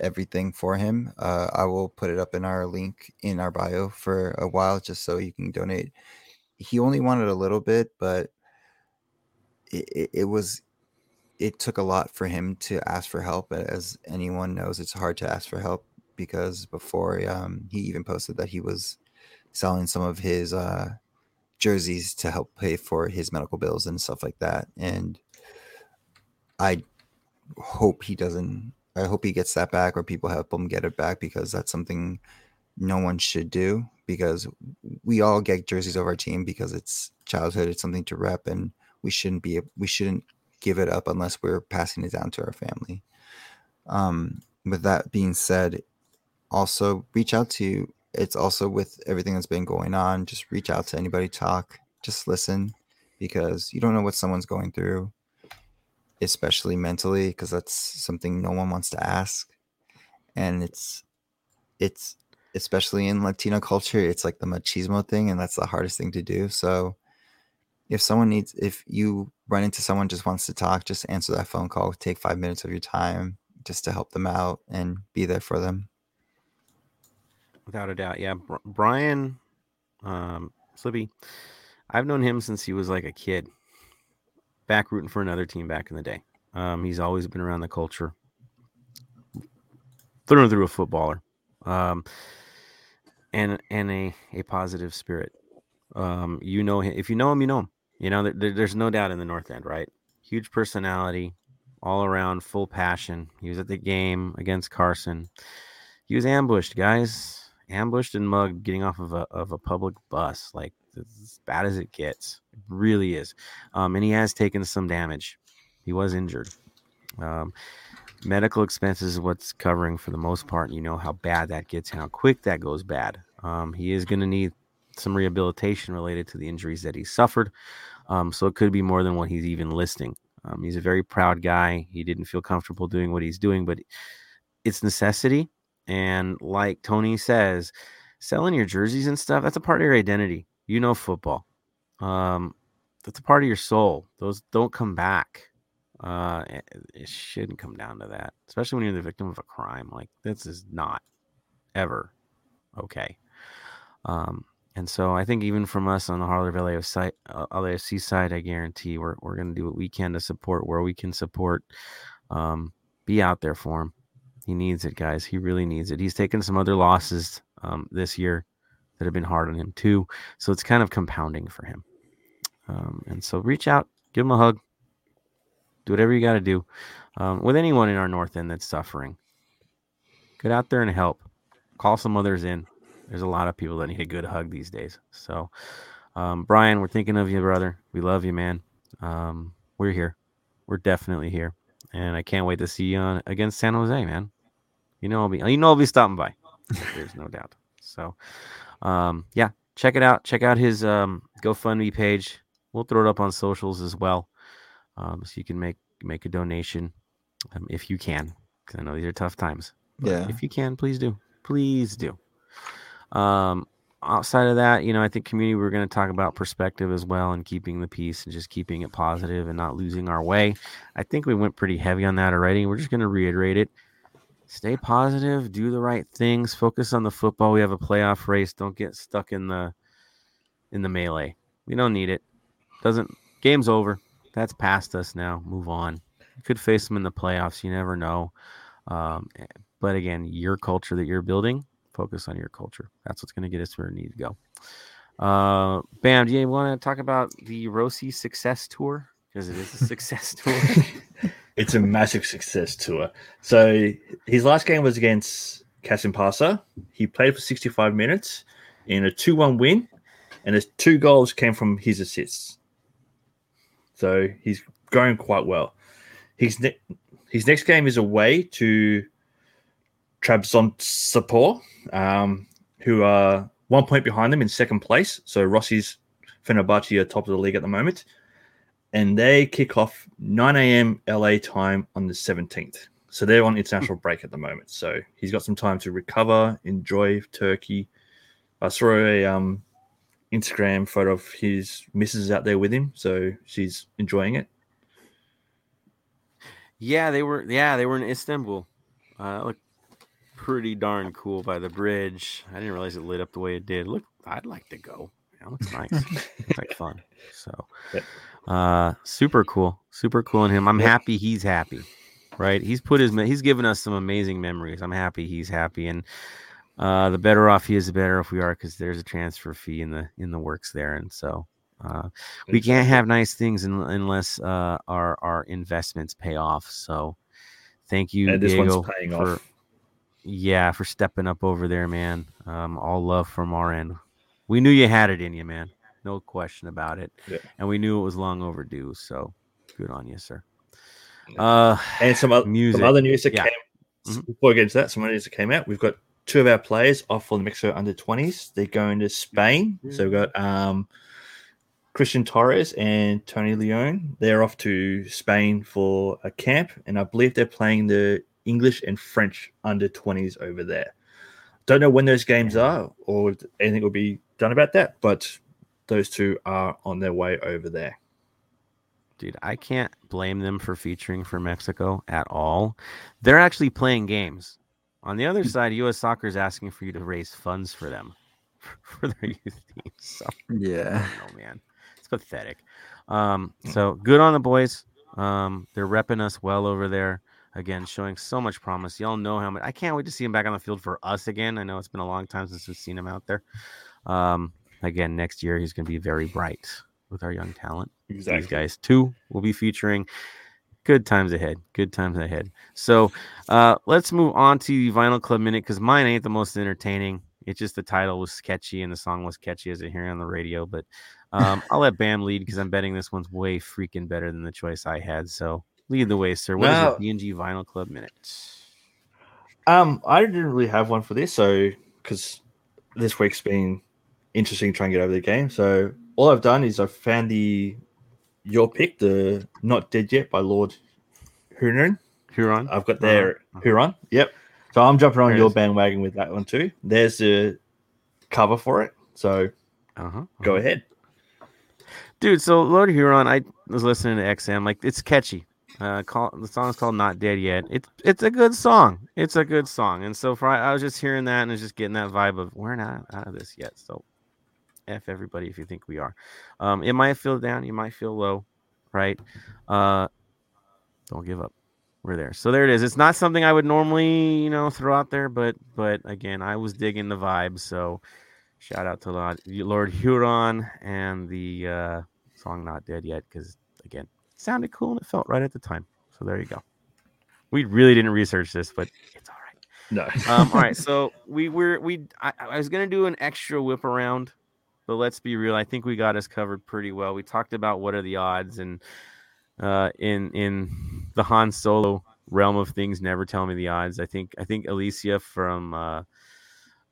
everything for him. Uh, I will put it up in our link in our bio for a while, just so you can donate. He only wanted a little bit, but it, it, it was. It took a lot for him to ask for help. As anyone knows, it's hard to ask for help, because before um, he even posted that he was selling some of his uh, jerseys to help pay for his medical bills and stuff like that. And I hope he doesn't, I hope he gets that back, or people help him get it back, because that's something no one should do, because we all get jerseys of our team because it's childhood. It's something to rep, and we shouldn't be, we shouldn't, give it up unless we're passing it down to our family. Um, with that being said, also reach out to, it's also with everything that's been going on, just reach out to anybody, talk, just listen, because you don't know what someone's going through, especially mentally, because that's something no one wants to ask. And it's, it's especially in Latino culture, it's like the machismo thing, and that's the hardest thing to do. So if someone needs, if you run into someone just wants to talk, just answer that phone call. Take five minutes of your time just to help them out and be there for them. Without a doubt. Yeah. Brian, um, Slippy, I've known him since he was like a kid, back rooting for another team back in the day. Um, he's always been around the culture, through and through a footballer, um, and, and a, a positive spirit. Um, you know, him. If you know him, you know him. You know, there, there's no doubt in the North End, right? Huge personality, all around, full passion. He was at the game against Carson. He was ambushed, guys. Ambushed and mugged getting off of a of a public bus. Like, as bad as it gets. It really is. Um, and he has taken some damage. He was injured. Um, medical expenses is what's covering for the most part. You know how bad that gets and how quick that goes bad. Um, he is going to need some rehabilitation related to the injuries that he suffered. Um, so it could be more than what he's even listing. Um, he's a very proud guy. He didn't feel comfortable doing what he's doing, but it's necessity. And like Tony says, selling your jerseys and stuff, that's a part of your identity. You know, football. Um, that's a part of your soul. Those don't come back. Uh, it shouldn't come down to that, especially when you're the victim of a crime. Like, this is not ever okay. Um, And so I think even from us on the Harler site, uh, L A F C side, I guarantee we're we're going to do what we can to support where we can support. Um, be out there for him. He needs it, guys. He really needs it. He's taken some other losses um, this year that have been hard on him too. So it's kind of compounding for him. Um, and so reach out, give him a hug, do whatever you got to do um, with anyone in our North End that's suffering. Get out there and help. Call some others in. There's a lot of people that need a good hug these days. So, um, Brian, we're thinking of you, brother. We love you, man. Um, we're here. We're definitely here. And I can't wait to see you on, against San Jose, man. You know I'll be, you know I'll be stopping by. There's no doubt. So, um, yeah, check it out. Check out his um, GoFundMe page. We'll throw it up on socials as well, um, so you can make make a donation um, if you can. Because I know these are tough times. But yeah. If you can, please do. Please do. Um, outside of that, you know, I think community, we're going to talk about perspective as well, and keeping the peace and just keeping it positive and not losing our way. I think we went pretty heavy on that already. We're just going to reiterate it. stay positive, do the right things, focus on the football. We have a playoff race. Don't get stuck in the in the melee. We don't need it. Doesn't game's over. That's past us now. Move on. You could face them in the playoffs. You never know. Um, but again, your culture that you're building, focus on your culture. That's what's going to get us where we need to go. Uh, Bam, do you want to talk about the Rossi Success Tour? Because it is a success tour. It's a massive success tour. So his last game was against Kasimpasa. He played for sixty-five minutes in a two one win, and his two goals came from his assists. So he's going quite well. His, ne- his next game is away to Trabzonspor, um, who are one point behind them in second place. So Rossi's Fenerbahce are top of the league at the moment. And they kick off nine a.m. L A time on the seventeenth. So they're on international break at the moment. So he's got some time to recover, enjoy Turkey. I saw a um, Instagram photo of his missus out there with him. So she's enjoying it. Yeah, they were. Yeah, they were in Istanbul. Uh, it looked pretty darn cool by the bridge. I didn't realize it lit up the way it did. Look, I'd like to go. That looks nice. It's like fun. So uh, super cool. Super cool on him. I'm happy he's happy. Right? He's put his he's given us some amazing memories. I'm happy he's happy. And uh, the better off he is, the better off we are, because there's a transfer fee in the in the works there. And so uh, we can't have nice things in, unless uh, our our investments pay off. So thank you, yeah, this Diego, one's paying for, off. Yeah, for stepping up over there, man. Um, all love from our end. We knew you had it in you, man. No question about it. Yeah. And we knew it was long overdue. So good on you, sir. Uh, and some other music. Some other news that yeah. came mm-hmm. before we get into that, some other news that came out. We've got two of our players off for the Mexico under twenties. They're going to Spain. Mm-hmm. So we've got um, Christian Torres and Tony Leon. They're off to Spain for a camp, and I believe they're playing the English and French under twenties over there. Don't know when those games are or if anything will be done about that, but those two are on their way over there. Dude, I can't blame them for featuring for Mexico at all. They're actually playing games. On the other side, U S Soccer is asking for you to raise funds for them, for their youth teams. So, yeah. Oh, man. It's pathetic. Um, so good on the boys. Um, they're repping us well over there. Again, showing so much promise. Y'all know how much. I can't wait to see him back on the field for us again. I know it's been a long time since we've seen him out there. Um, again, next year he's going to be very bright with our young talent. Exactly. These guys, too, will be featuring. Good times ahead. Good times ahead. So uh, let's move on to the Vinyl Club Minute, because mine ain't the most entertaining. It's just the title was catchy and the song was catchy as I hear on the radio. But um, I'll let Bam lead, because I'm betting this one's way freaking better than the choice I had. So lead the way, sir. What now, is the B N G Vinyl Club Minute? Um, I didn't really have one for this, so because this week's been interesting trying to get over the game. So all I've done is I've found the your pick, the Not Dead Yet by Lord Huron. Huron. I've got their uh-huh. Huron. Yep. So I'm jumping on There's your bandwagon with that one too. There's the cover for it. So uh-huh. go ahead, dude. So Lord Huron, I was listening to X M. Like, it's catchy. Uh, call, the song is called "Not Dead Yet." It's it's a good song. It's a good song, and so for I was just hearing that and it's just getting that vibe of we're not out of this yet. So, f everybody if you think we are. Um, it might feel down, you might feel low, right? Uh, don't give up. We're there. So there it is. It's not something I would normally you know throw out there, but but again, I was digging the vibe. So, shout out to Lord, Lord Huron and the uh, song "Not Dead Yet," because again. Sounded cool and it felt right at the time. So there you go. We really didn't research this, but it's all right. No. um, all right. So we were we. I, I was gonna do an extra whip around, but let's be real. I think we got us covered pretty well. We talked about what are the odds, and uh, in in the Han Solo realm of things, never tell me the odds. I think I think Alicia from uh,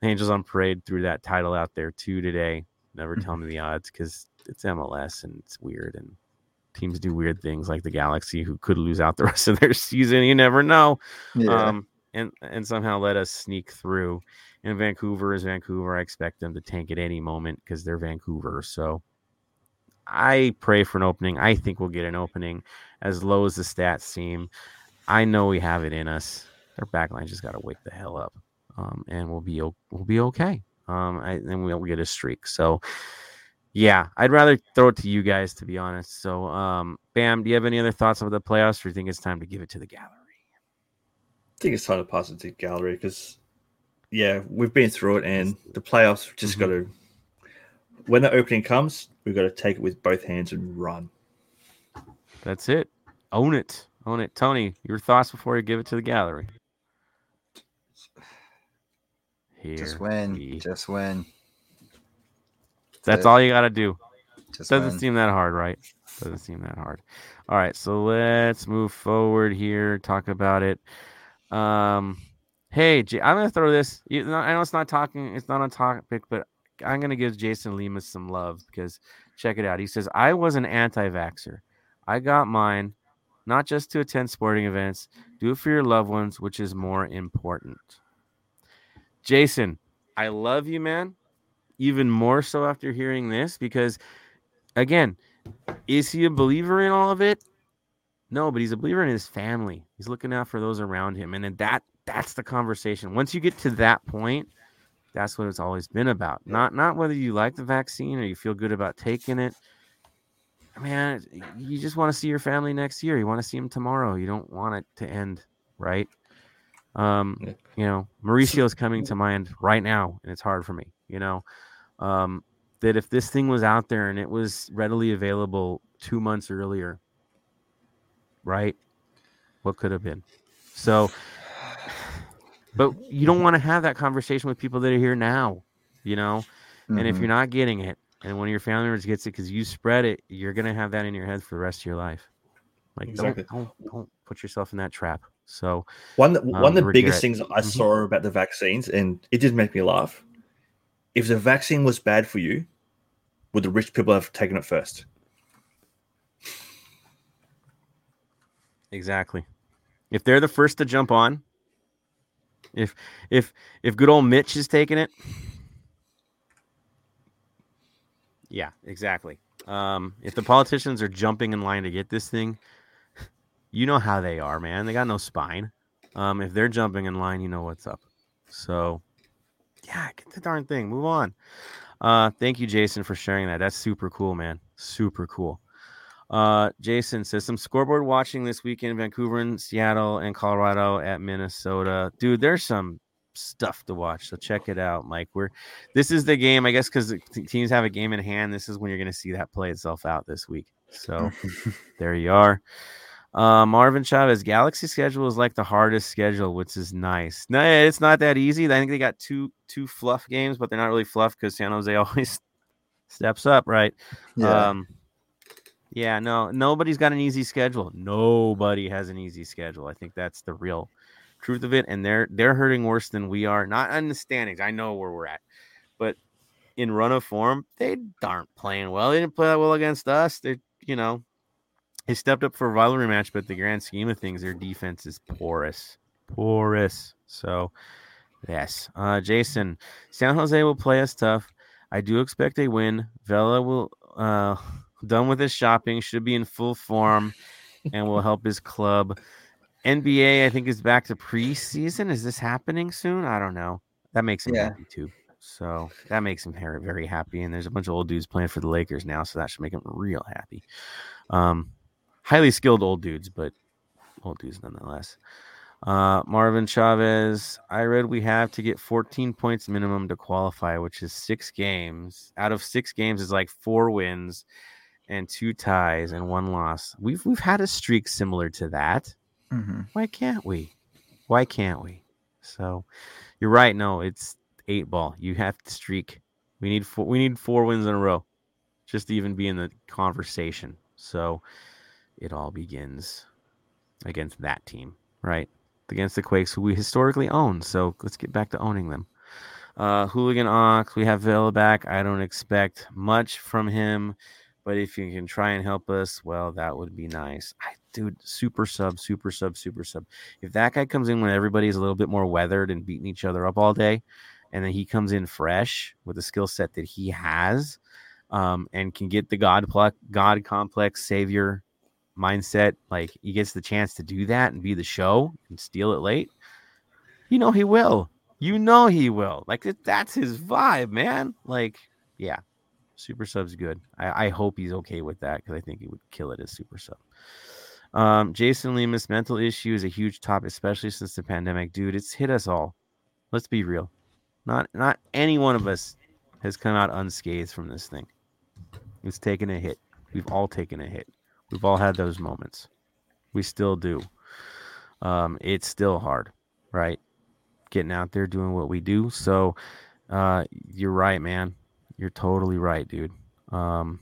Angels on Parade threw that title out there too today. Never tell me the odds, because it's M L S and it's weird and. Teams do weird things like the Galaxy, who could lose out the rest of their season. You never know. Yeah. Um, and, and somehow let us sneak through. And Vancouver is Vancouver. I expect them to tank at any moment because they're Vancouver. So I pray for an opening. I think we'll get an opening as low as the stats seem. I know we have it in us. their backline just got to wake the hell up, um, and we'll be we'll be okay. Um, I, and we'll get a streak. So, yeah, I'd rather throw it to you guys, to be honest. So, um, Bam, do you have any other thoughts about the playoffs, or do you think it's time to give it to the gallery? I think it's time to pass it to the gallery because, yeah, we've been through it, and the playoffs we've just mm-hmm. got to. When the opening comes, we've got to take it with both hands and run. That's it. Own it. Own it. Tony, your thoughts before you give it to the gallery. Here just win. We... Just win. That's all you got to do. Just Doesn't win. seem that hard, right? Doesn't seem that hard. All right, so let's move forward here, talk about it. Um, Hey, J- I'm going to throw this. You know, I know it's not talking. It's not on topic, but I'm going to give Jason Lima some love because check it out. He says, I was an anti-vaxxer. I got mine, not just to attend sporting events, do it for your loved ones, which is more important. Jason, I love you, man. Even more so after hearing this because, again, is he a believer in all of it? No, but he's a believer in his family. He's looking out for those around him. And then that that's the conversation. Once you get to that point, that's what it's always been about. Not not whether you like the vaccine or you feel good about taking it. Man, you just want to see your family next year. You want to see them tomorrow. You don't want it to end, right? Um, yeah. You know, Mauricio is coming to mind right now, and it's hard for me, you know, um, that if this thing was out there and it was readily available two months earlier, right, what could have been? So, but you don't want to have that conversation with people that are here now, you know, mm-hmm. and if you're not getting it, and one of your family members gets it because you spread it, you're going to have that in your head for the rest of your life. Like, exactly. don't, don't, don't put yourself in that trap. So one, um, one of the regret. biggest things I mm-hmm. saw about the vaccines, and it did make me laugh. If the vaccine was bad for you, would the rich people have taken it first? Exactly. If they're the first to jump on, if, if, if good old Mitch is taking it, yeah, exactly. Um, if the politicians are jumping in line to get this thing, you know how they are, man. They got no spine. Um, if they're jumping in line, you know what's up. So, yeah, get the darn thing. Move on. Uh, thank you, Jason, for sharing that. That's super cool, man. Super cool. Uh, Jason says, some scoreboard watching this weekend in Vancouver and Seattle and Colorado at Minnesota. Dude, there's some stuff to watch, so check it out, Mike. We're this is the game, I guess, because teams have a game in hand. This is when you're going to see that play itself out this week. So there you are. Uh, Marvin Chavez, Galaxy schedule is like the hardest schedule, which is nice. No, it's not that easy. I think they got two two fluff games, but they're not really fluff because San Jose always steps up, right? Yeah. Um, yeah, no, nobody's got an easy schedule. Nobody has an easy schedule. I think that's the real truth of it, and they're they're hurting worse than we are. Not in the standings, I know where we're at, but in run of form, they aren't playing well. They didn't play that well against us. They, you know, they stepped up for a rivalry match, but the grand scheme of things, their defense is porous, porous. So, yes, uh, Jason, San Jose will play us tough. I do expect a win. Vela will uh, done with his shopping, should be in full form, and will help his club. N B A, I think, is back to preseason. Is this happening soon? I don't know. That makes him yeah. happy, too. So that makes him very, very happy. And there's a bunch of old dudes playing for the Lakers now, so that should make him real happy. Um, highly skilled old dudes, but old dudes nonetheless. Uh, Marvin Chavez, I read we have to get fourteen points minimum to qualify, which is six games. Out of six games is like four wins and two ties and one loss. We've We've had a streak similar to that. Mm-hmm. Why can't we? Why can't we? So, you're right. No, it's eight ball. You have to streak. We need four, we need four wins in a row, just to even be in the conversation. So, it all begins against that team, right? Against the Quakes, who we historically own. So let's get back to owning them. Uh, Hooligan Ox. We have Vela back. I don't expect much from him, but if you can try and help us, well, that would be nice. I Dude, super sub, super sub, super sub. If that guy comes in when everybody's a little bit more weathered and beating each other up all day, and then he comes in fresh with the skill set that he has, um, and can get the God pluck, God complex savior mindset, like he gets the chance to do that and be the show and steal it late, you know he will. You know he will. Like, that's his vibe, man. Like, yeah, super sub's good. I, I hope he's okay with that because I think he would kill it as super sub. Um, Jason Lima's mental issue is a huge topic, especially since the pandemic. Dude, it's hit us all. Let's be real. Not not any one of us has come out unscathed from this thing. It's taken a hit. We've all taken a hit. We've all had those moments. We still do. Um, it's still hard, right? Getting out there, doing what we do. So uh, you're right, man. You're totally right, dude. Um,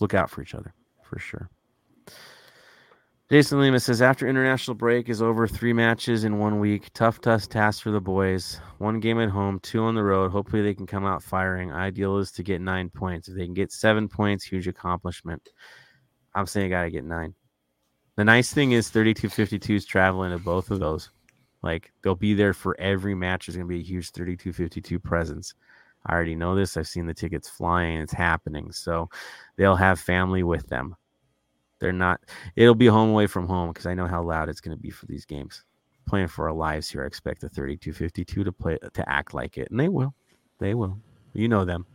look out for each other, for sure. Jason Lima says, after international break is over, three matches in one week. Tough, tough task for the boys. One game at home, two on the road. Hopefully they can come out firing. Ideal is to get nine points. If they can get seven points, huge accomplishment. I'm saying I got to get nine. The nice thing is thirty-two fifty-two is traveling to both of those. Like, they'll be there for every match. There's going to be a huge thirty-two fifty-two presence. I already know this. I've seen the tickets flying. It's happening. So they'll have family with them. They're not, it'll be home away from home because I know how loud it's going to be for these games. Playing for our lives here. I expect the thirty-two fifty-two to play, to act like it. And they will. They will. You know them.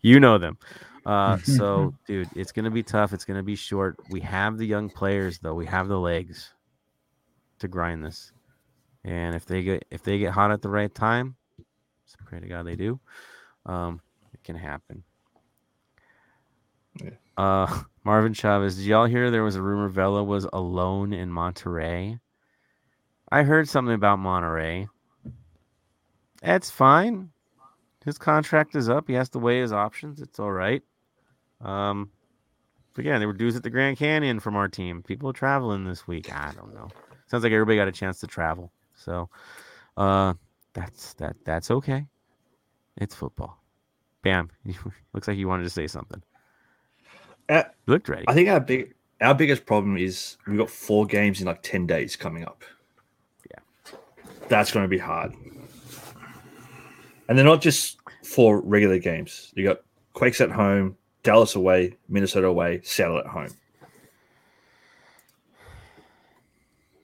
You know them. Uh, so, dude, it's going to be tough. It's going to be short. We have the young players, though. We have the legs to grind this. And if they get if they get hot at the right time, so pray to God they do, um, it can happen. Yeah. Uh, Marvin Chavez, did y'all hear there was a rumor Vela was alone in Monterrey? I heard something about Monterrey. That's fine. His contract is up. He has to weigh his options. It's all right. Um, again, there were dudes at the Grand Canyon from our team. People are traveling this week. I don't know. Sounds like everybody got a chance to travel. So uh, that's that. That's okay. It's football. Bam. Looks like you wanted to say something. Uh, you looked ready. I think our big, our biggest problem is we've got four games in like ten days coming up. Yeah, that's going to be hard. And they're not just four regular games. You got Quakes at home, Dallas away, Minnesota away, Seattle at home.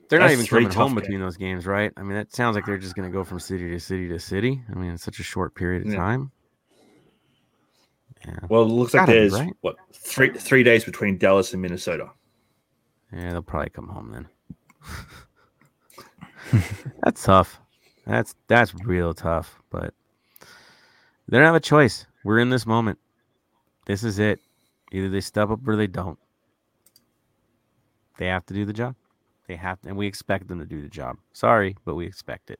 They're that's not even coming home games. Between those games, right? I mean, that sounds like they're just going to go from city to city to city. I mean, it's such a short period of yeah. time. Yeah. Well, it looks like Got there's, it, right? what, three three days between Dallas and Minnesota. Yeah, they'll probably come home then. That's tough. That's that's real tough, but they don't have a choice. We're in this moment. This is it. Either they step up or they don't. They have to do the job. They have to, and we expect them to do the job. Sorry, but we expect it.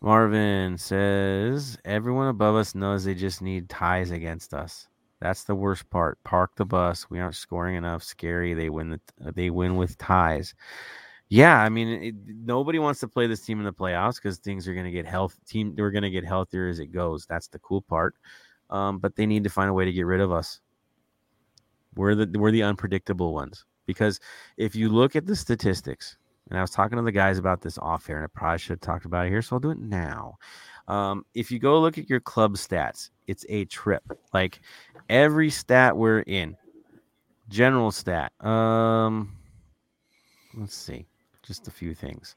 Marvin says, everyone above us knows they just need ties against us. That's the worst part. Park the bus. We aren't scoring enough. Scary. They win the, they win with ties. Yeah, I mean, it, nobody wants to play this team in the playoffs because things are going to get health. Team, we're going to get healthier as it goes. That's the cool part. Um, but they need to find a way to get rid of us. We're the we're the unpredictable ones because if you look at the statistics. And I was talking to the guys about this off air, and I probably should have talked about it here, so I'll do it now. Um, if you go look at your club stats, it's a trip. Like every stat we're in, general stat. Um, let's see, just a few things.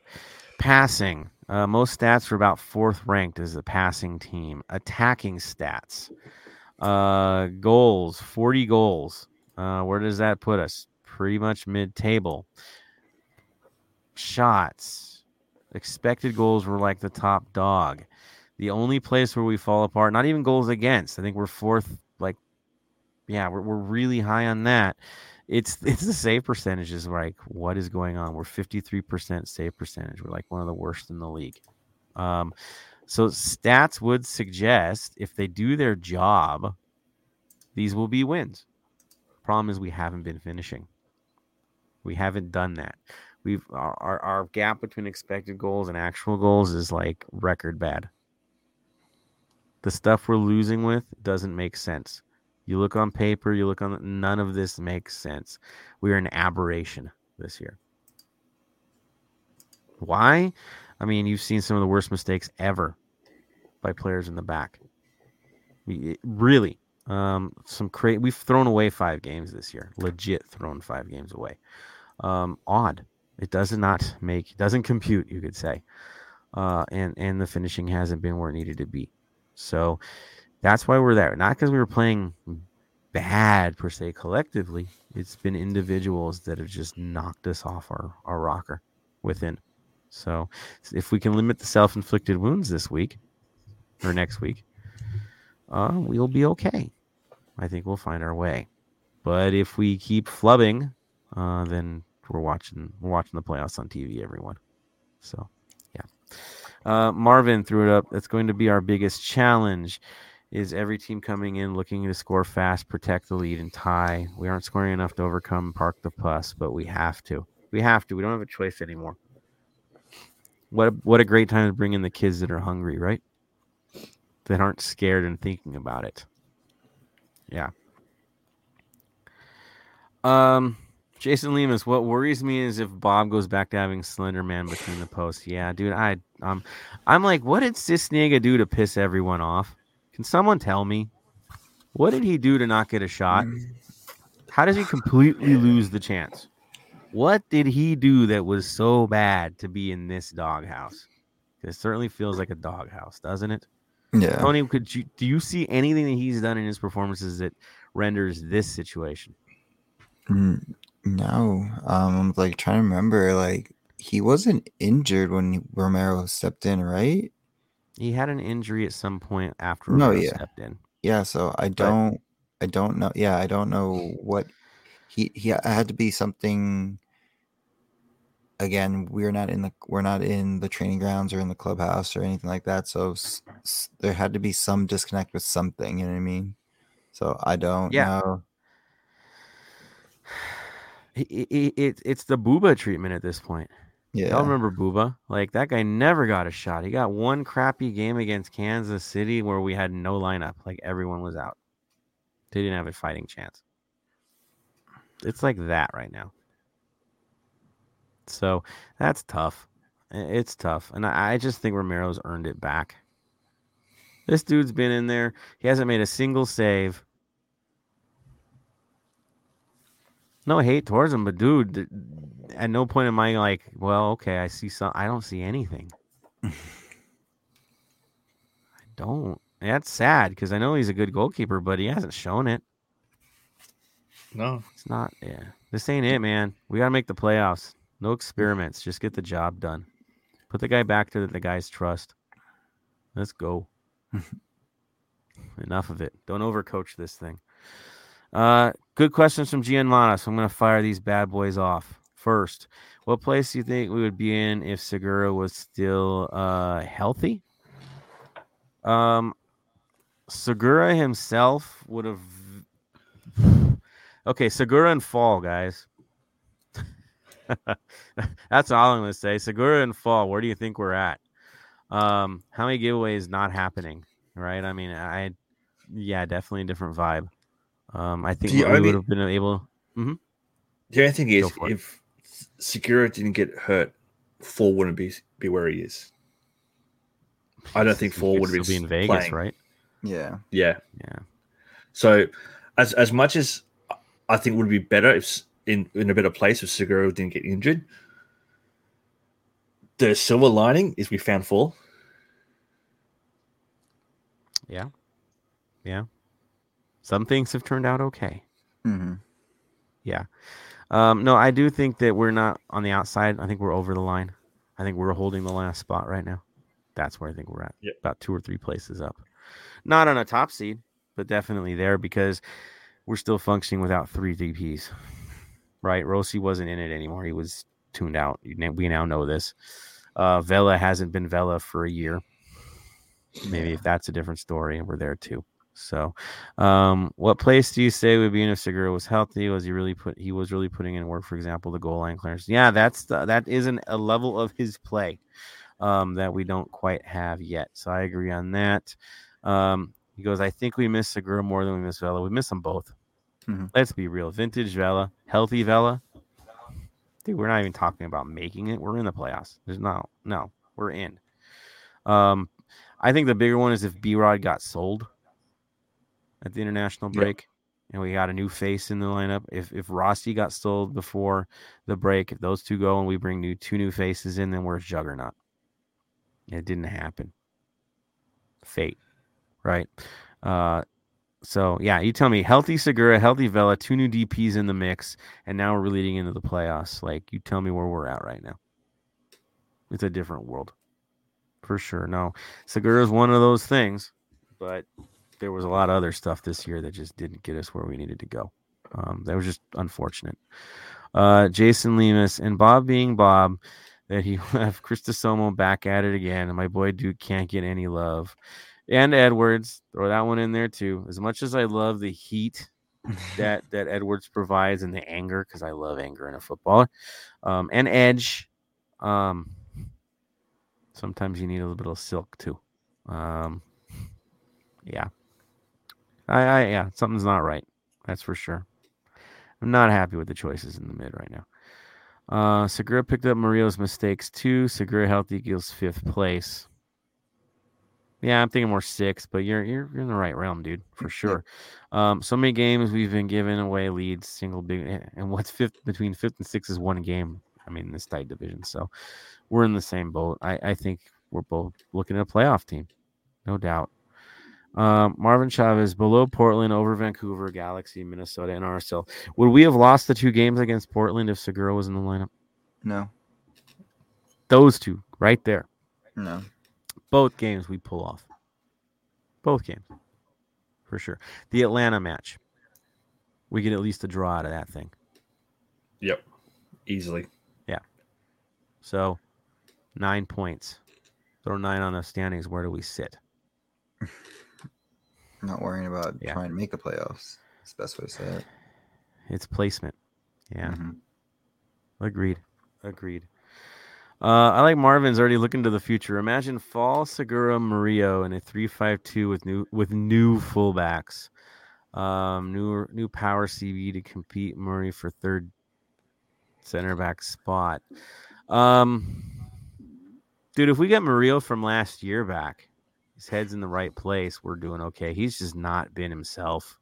Passing, uh, most stats were about fourth ranked as the passing team. Attacking stats, uh, goals, forty goals. Uh, where does that put us? Pretty much mid-table. Shots, expected goals were like the top dog. The only place where we fall apart, not even goals against. I think we're fourth. Like, yeah, we're we're really high on that. It's it's the save percentages. Like, what is going on? We're fifty-three percent save percentage. We're like one of the worst in the league. Um, so stats would suggest if they do their job, these will be wins. Problem is we haven't been finishing. We haven't done that. We've our, our our gap between expected goals and actual goals is like record bad. The stuff we're losing with doesn't make sense. You look on paper, you look on none of this makes sense. We are an aberration this year. Why? I mean, you've seen some of the worst mistakes ever by players in the back. We, really, um, some cra- We've thrown away five games this year. Legit, thrown five games away. Um, odd. It does not make, doesn't compute, you could say. Uh, and, and the finishing hasn't been where it needed to be. So that's why we're there. Not because we were playing bad, per se, collectively. It's been individuals that have just knocked us off our, our rocker within. So if we can limit the self-inflicted wounds this week or next week, uh, we'll be okay. I think we'll find our way. But if we keep flubbing, uh, then we're watching we're watching the playoffs on T V, everyone. So, yeah. Uh, Marvin threw it up. That's going to be our biggest challenge, is every team coming in looking to score fast, protect the lead, and tie. We aren't scoring enough to overcome Park the Puss, but we have to. We have to. We don't have a choice anymore. What a, what a great time to bring in the kids that are hungry, right? That aren't scared and thinking about it. Yeah. Um, Jason Lemus, what worries me is if Bob goes back to having Slender Man between the posts. Yeah, dude, I um, I'm like, what did Cisniega do to piss everyone off? Can someone tell me? What did he do to not get a shot? How does he completely lose the chance? What did he do that was so bad to be in this doghouse? It certainly feels like a doghouse, doesn't it? Yeah. Tony, could you do you see anything that he's done in his performances that renders this situation? No, um, I'm like trying to remember. Like, he wasn't injured when Romero stepped in, right? He had an injury at some point after Romero no, yeah. stepped in. Yeah, so I don't, but, I don't know. Yeah, I don't know what he he it had to be something. Again, we're not in the we're not in the training grounds or in the clubhouse or anything like that. So s- s- there had to be some disconnect with something. You know what I mean? So I don't yeah. know. It, it, it, it's the Buba treatment at this point. Yeah, y'all remember Buba? Like, that guy never got a shot. He got one crappy game against Kansas City where we had no lineup. Like, everyone was out. They didn't have a fighting chance. It's like that right now. So that's tough. It's tough. And I, I just think Romero's earned it back. This dude's been in there. He hasn't made a single save. No hate towards him, but dude, at no point am I like, well, okay, I see some. I don't see anything. I don't. That's sad because I know he's a good goalkeeper, but he hasn't shown it. No, it's not. Yeah, this ain't it, man. We gotta make the playoffs. No experiments. Just get the job done. Put the guy back to the guy's trust. Let's go. Enough of it. Don't overcoach this thing. Uh, good questions from Gianmana, so I'm going to fire these bad boys off. First, what place do you think we would be in if Segura was still uh, healthy? Um, Segura himself would have... Okay, Segura and Fall, guys. That's all I'm going to say. Segura and Fall, where do you think we're at? Um, how many giveaways not happening, right? I mean, I... Yeah, definitely a different vibe. Um, I think the we only, would have been able. Mm-hmm. The only thing is, if Segura didn't get hurt, Fall wouldn't be, be where he is. I don't think Fall would have been still be in Vegas, playing. Right? Yeah, yeah, yeah. So, as as much as I think it would be better if in, in a better place if Segura didn't get injured, the silver lining is we found Fall. Yeah, yeah. Some things have turned out okay. Mm-hmm. Yeah. Um, no, I do think that we're not on the outside. I think we're over the line. I think we're holding the last spot right now. That's where I think we're at. Yep. About two or three places up. Not on a top seed, but definitely there because we're still functioning without three D Ps. Right? Rossi wasn't in it anymore. He was tuned out. We now know this. Uh, Vela hasn't been Vela for a year. Maybe yeah. If that's a different story, we're there too. So, um, what place do you say would be in if Segura was healthy? Was he really put? He was really putting in work. For example, the goal line clearance. Yeah, that's the, that isn't a level of his play um, that we don't quite have yet. So I agree on that. Um, he goes, I think we miss Segura more than we miss Vela. We miss them both. Mm-hmm. Let's be real. Vintage Vela, healthy Vela. Dude, we're not even talking about making it. We're in the playoffs. There's no, no, we're in. Um, I think the bigger one is if B-Rod got sold at the international break. and we got a new face in the lineup. If if Rossi got sold before the break, if those two go and we bring new two new faces in, then we're a juggernaut. It didn't happen. Fate, right? Uh, so, yeah, you tell me, healthy Segura, healthy Vela, two new D Ps in the mix, and now we're leading into the playoffs. Like, you tell me where we're at right now. It's a different world. For sure. No, Segura is one of those things, but there was a lot of other stuff this year that just didn't get us where we needed to go. Um, that was just unfortunate. Uh, Jason Lemus and Bob being Bob, that he left Cristosomo back at it again, and my boy Duke can't get any love. And Edwards, throw that one in there too. As much as I love the heat that that Edwards provides and the anger, because I love anger in a footballer, um, and edge, um, sometimes you need a little bit of silk too. Um, yeah. I, I yeah, something's not right. That's for sure. I'm not happy with the choices in the mid right now. Uh, Segura picked up Murillo's mistakes too. Segura healthy equals fifth place. Yeah, I'm thinking more six, but you're you're in the right realm, dude, for sure. Um, so many games we've been giving away leads, single big, and what's fifth between fifth and sixth is one game. I mean, this tight division, so we're in the same boat. I, I think we're both looking at a playoff team, no doubt. Um, Marvin Chavez, below Portland, over Vancouver, Galaxy, Minnesota, and R S L. Would we have lost the two games against Portland if Segura was in the lineup? No. Those two, right there. No. Both games we pull off. Both games. For sure. The Atlanta match. We get at least a draw out of that thing. Yep. Easily. Yeah. So, nine points. Throw nine on the standings. Where do we sit? Not worrying about yeah. trying to make the playoffs. That's the best way to say it. It's placement. Yeah. Mm-hmm. Agreed. Agreed. Uh, I like Marvin's already looking to the future. Imagine Fall, Segura, Murillo in a three five two with new with new fullbacks. Um, new new power C B to compete Murray for third center back spot. Um, dude, if we get Murillo from last year back, his head's in the right place, we're doing okay. He's just not been himself.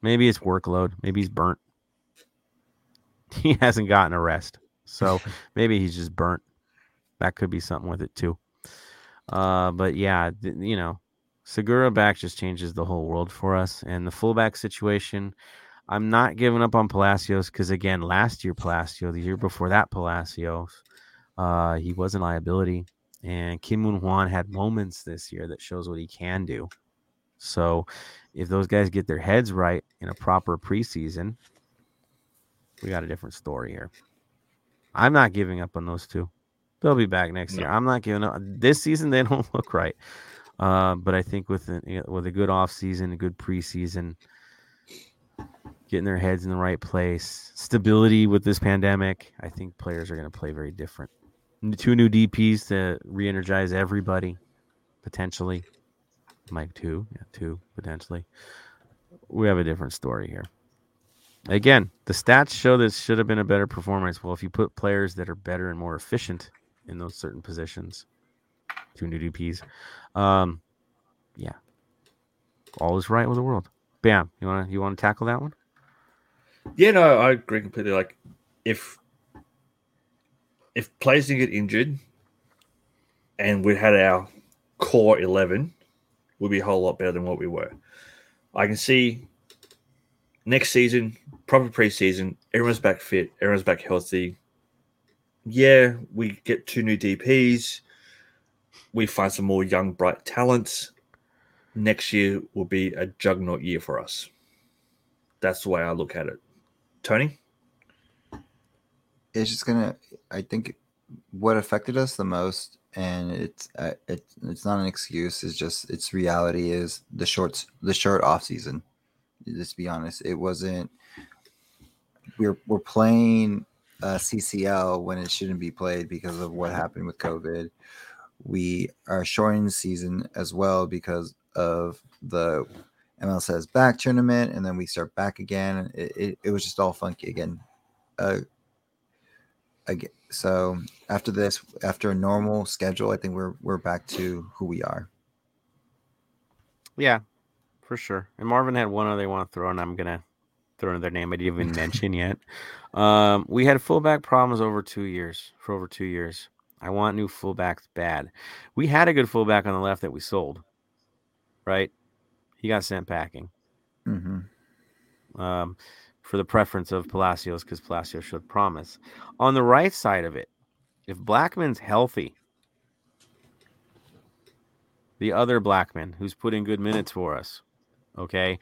Maybe it's workload. Maybe he's burnt. He hasn't gotten a rest. So maybe he's just burnt. That could be something with it too. Uh, but yeah, th- you know, Segura back just changes the whole world for us. And the fullback situation, I'm not giving up on Palacios because, again, last year Palacios, the year before that Palacios, uh, he was a liability. And Kim Moon Hwan had moments this year that shows what he can do. So if those guys get their heads right in a proper preseason, we got a different story here. I'm not giving up on those two. They'll be back next no. year. I'm not giving up. This season, they don't look right. Uh, but I think with, an, you know, with a good offseason, a good preseason, getting their heads in the right place, stability with this pandemic, I think players are going to play very different. Two new D Ps to re-energize everybody, potentially. Mike, two. Yeah, two, potentially. We have a different story here. Again, the stats show this should have been a better performance. Well, if you put players that are better and more efficient in those certain positions, two new D Ps, um, yeah, all is right with the world. Bam, you want to you want to tackle that one? Yeah, no, I agree completely. Like, if... If players didn't get injured and we had our core eleven, we'd be a whole lot better than what we were. I can see next season, proper preseason, everyone's back fit, everyone's back healthy. Yeah, we get two new D Ps. We find some more young, bright talents. Next year will be a juggernaut year for us. That's the way I look at it. Tony? It's just gonna. I think what affected us the most, and it's uh, it, it's not an excuse. It's just it's reality. Is the shorts the short off season. Let's be honest. It wasn't. We're we're playing uh, C C L when it shouldn't be played because of what happened with COVID. We are shorting the season as well because of the M L S back tournament, and then we start back again. It it, it was just all funky again. Uh, Again, so after this, after a normal schedule, I think we're we're back to who we are. Yeah, for sure. And Marvin had one other one to throw, and I'm going to throw another name I didn't even mention yet. Um, we had fullback problems over two years, for over two years. I want new fullbacks bad. We had a good fullback on the left that we sold, right? He got sent packing. Mm-hmm. Um, for the preference of Palacios, because Palacios showed promise. On the right side of it, if Blackman's healthy, the other Blackman who's put in good minutes for us, okay,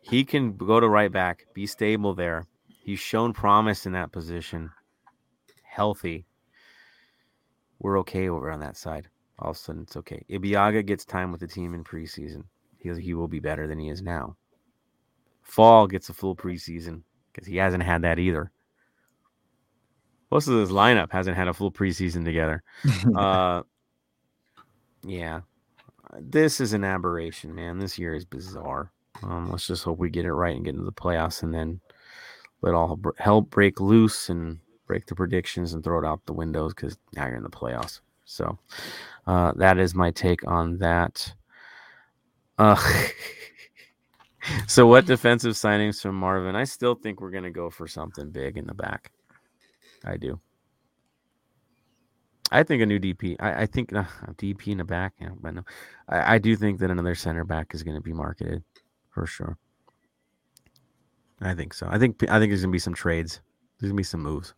he can go to right back, be stable there. He's shown promise in that position, healthy. We're okay over on that side. All of a sudden, it's okay. Ibiaga gets time with the team in preseason. He he will be better than he is now. Fall gets a full preseason because he hasn't had that either. Most of this lineup hasn't had a full preseason together. uh, yeah. This is an aberration, man. This year is bizarre. Um, let's just hope we get it right and get into the playoffs and then let all br- hell break loose and break the predictions and throw it out the windows because now you're in the playoffs. So uh, that is my take on that. Uh So what defensive signings from Marvin? I still think we're going to go for something big in the back. I do. I think a new D P. I, I think uh, a D P in the back. Yeah, but no, I, I do think that another center back is going to be marketed for sure. I think so. I think I think there's going to be some trades. There's going to be some moves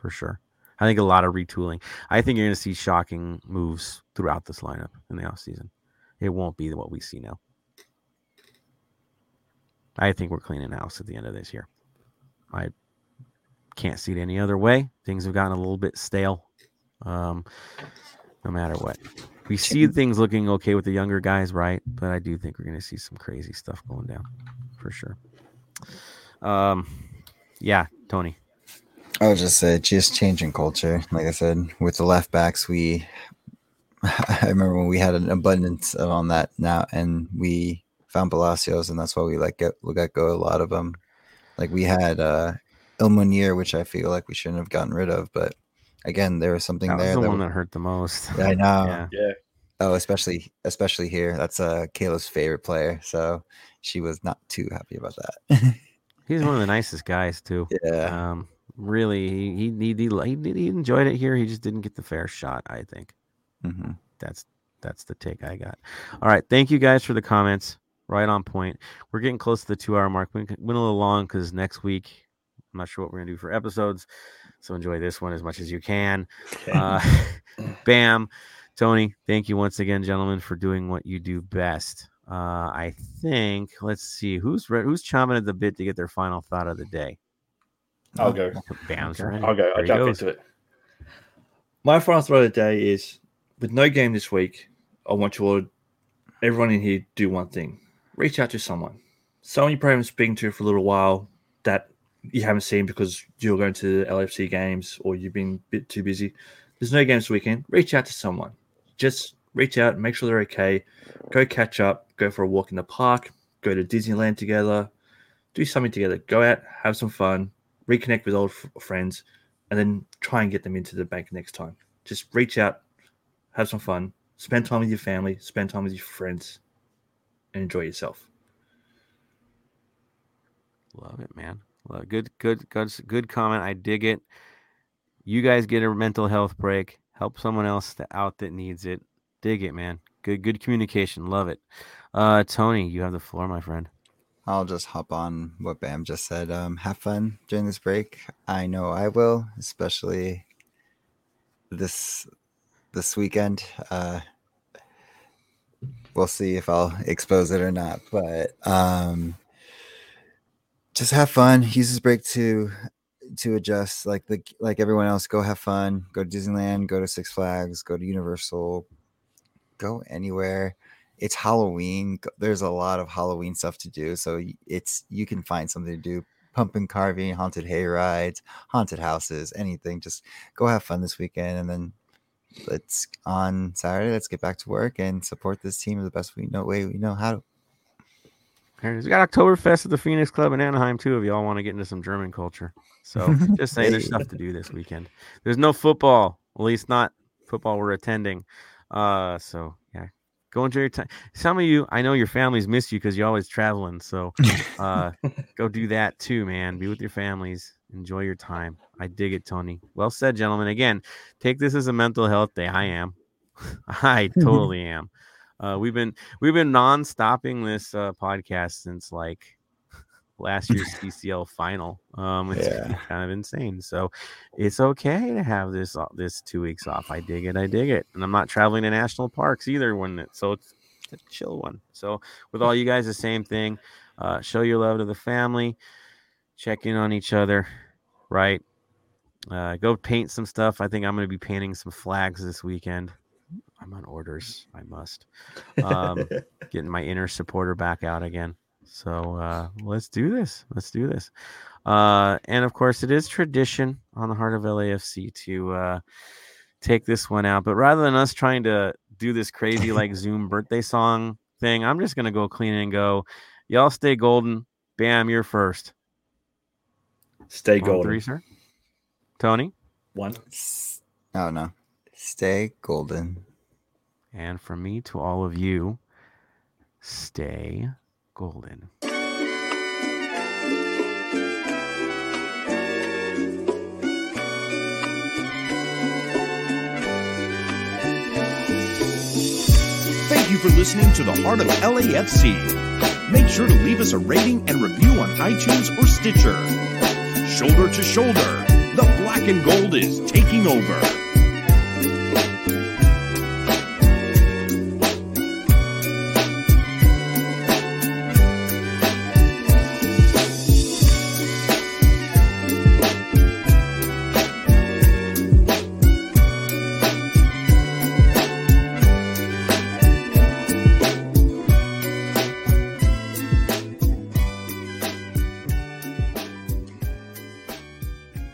for sure. I think a lot of retooling. I think you're going to see shocking moves throughout this lineup in the offseason. It won't be what we see now. I think we're cleaning house at the end of this year. I can't see it any other way. Things have gotten a little bit stale, um, no matter what. We see things looking okay with the younger guys, right? But I do think we're going to see some crazy stuff going down for sure. Um, yeah, Tony. I would just say just changing culture. Like I said, with the left backs, we – I remember when we had an abundance on that now, and we – found Palacios, and that's why we like get we got go a lot of them. Like we had uh El Munir, which I feel like we shouldn't have gotten rid of, but again, there was something that there was the that one we, that hurt the most. I know, yeah. yeah. Oh, especially especially here. That's uh Kayla's favorite player, so she was not too happy about that. He's one of the nicest guys too. Yeah, um, really, he he he, he he enjoyed it here. He just didn't get the fair shot. I think mm-hmm. that's that's the take I got. All right, thank you guys for the comments. Right on point. We're getting close to the two-hour mark. We went a little long because next week, I'm not sure what we're going to do for episodes, so enjoy this one as much as you can. Okay. Uh, Bam. Tony, thank you once again, gentlemen, for doing what you do best. Uh, I think, let's see, who's re- who's chomping at the bit to get their final thought of the day? I'll go. Bam's okay. I'll go. I'll there jump into it. My final thought of the day is, with no game this week, I want you all, everyone in here, do one thing. Reach out to someone. Someone you've probably been speaking to for a little while that you haven't seen because you're going to the L A F C games or you've been a bit too busy. There's no games this weekend. Reach out to someone. Just reach out, make sure they're okay. Go catch up. Go for a walk in the park. Go to Disneyland together. Do something together. Go out, have some fun, reconnect with old f- friends, and then try and get them into the bank next time. Just reach out, have some fun, spend time with your family, spend time with your friends, and enjoy yourself. Love it, man. Love it. Good, good, good, good comment. I dig it. You guys get a mental health break. Help someone else out that needs it. Dig it, man. Good, good communication. Love it. Uh, Tony, you have the floor, my friend. I'll just hop on what Bam just said. Um, have fun during this break. I know I will, especially this this weekend. Uh, We'll see if I'll expose it or not, but um, just have fun. Use this break to to adjust, like the like everyone else. Go have fun. Go to Disneyland. Go to Six Flags. Go to Universal. Go anywhere. It's Halloween. There's a lot of Halloween stuff to do, so it's you can find something to do. Pumpkin carving, haunted hay rides, haunted houses, anything. Just go have fun this weekend, and then. Let's on Saturday. Let's get back to work and support this team the best we know way we know how to. We got Oktoberfest at the Phoenix Club in Anaheim too. If y'all want to get into some German culture, so just saying, there's stuff to do this weekend. There's no football, at least not football we're attending. Uh, so yeah, Go enjoy your time. Some of you, I know your families miss you because you're always traveling. So uh, go do that too, man. Be with your families. Enjoy your time. I dig it, Tony. Well said, gentlemen. Again, take this as a mental health day. I am. I totally am. Uh, we've been we've been non-stopping this uh, podcast since like last year's C C L final. Um, it's yeah. kind of insane. So it's okay to have this uh, this two weeks off. I dig it. I dig it. And I'm not traveling to national parks either. When it, so it's a chill one. So with all you guys, the same thing. Uh, show your love to the family. Check in on each other, right? Uh, go paint some stuff. I think I'm going to be painting some flags this weekend. I'm on orders. I must. Um, getting my inner supporter back out again. So uh, let's do this. Let's do this. Uh, and, of course, it is tradition on the Heart of L A F C to uh, take this one out. But rather than us trying to do this crazy, like, Zoom birthday song thing, I'm just going to go clean and go, y'all stay golden. Bam, you're first. Stay golden. One, three, sir. Tony? One. Oh, no. Stay golden. And from me to all of you, stay golden. Thank you for listening to the Heart of L A F C. Make sure to leave us a rating and review on iTunes or Stitcher. Shoulder to shoulder, the black and gold is taking over.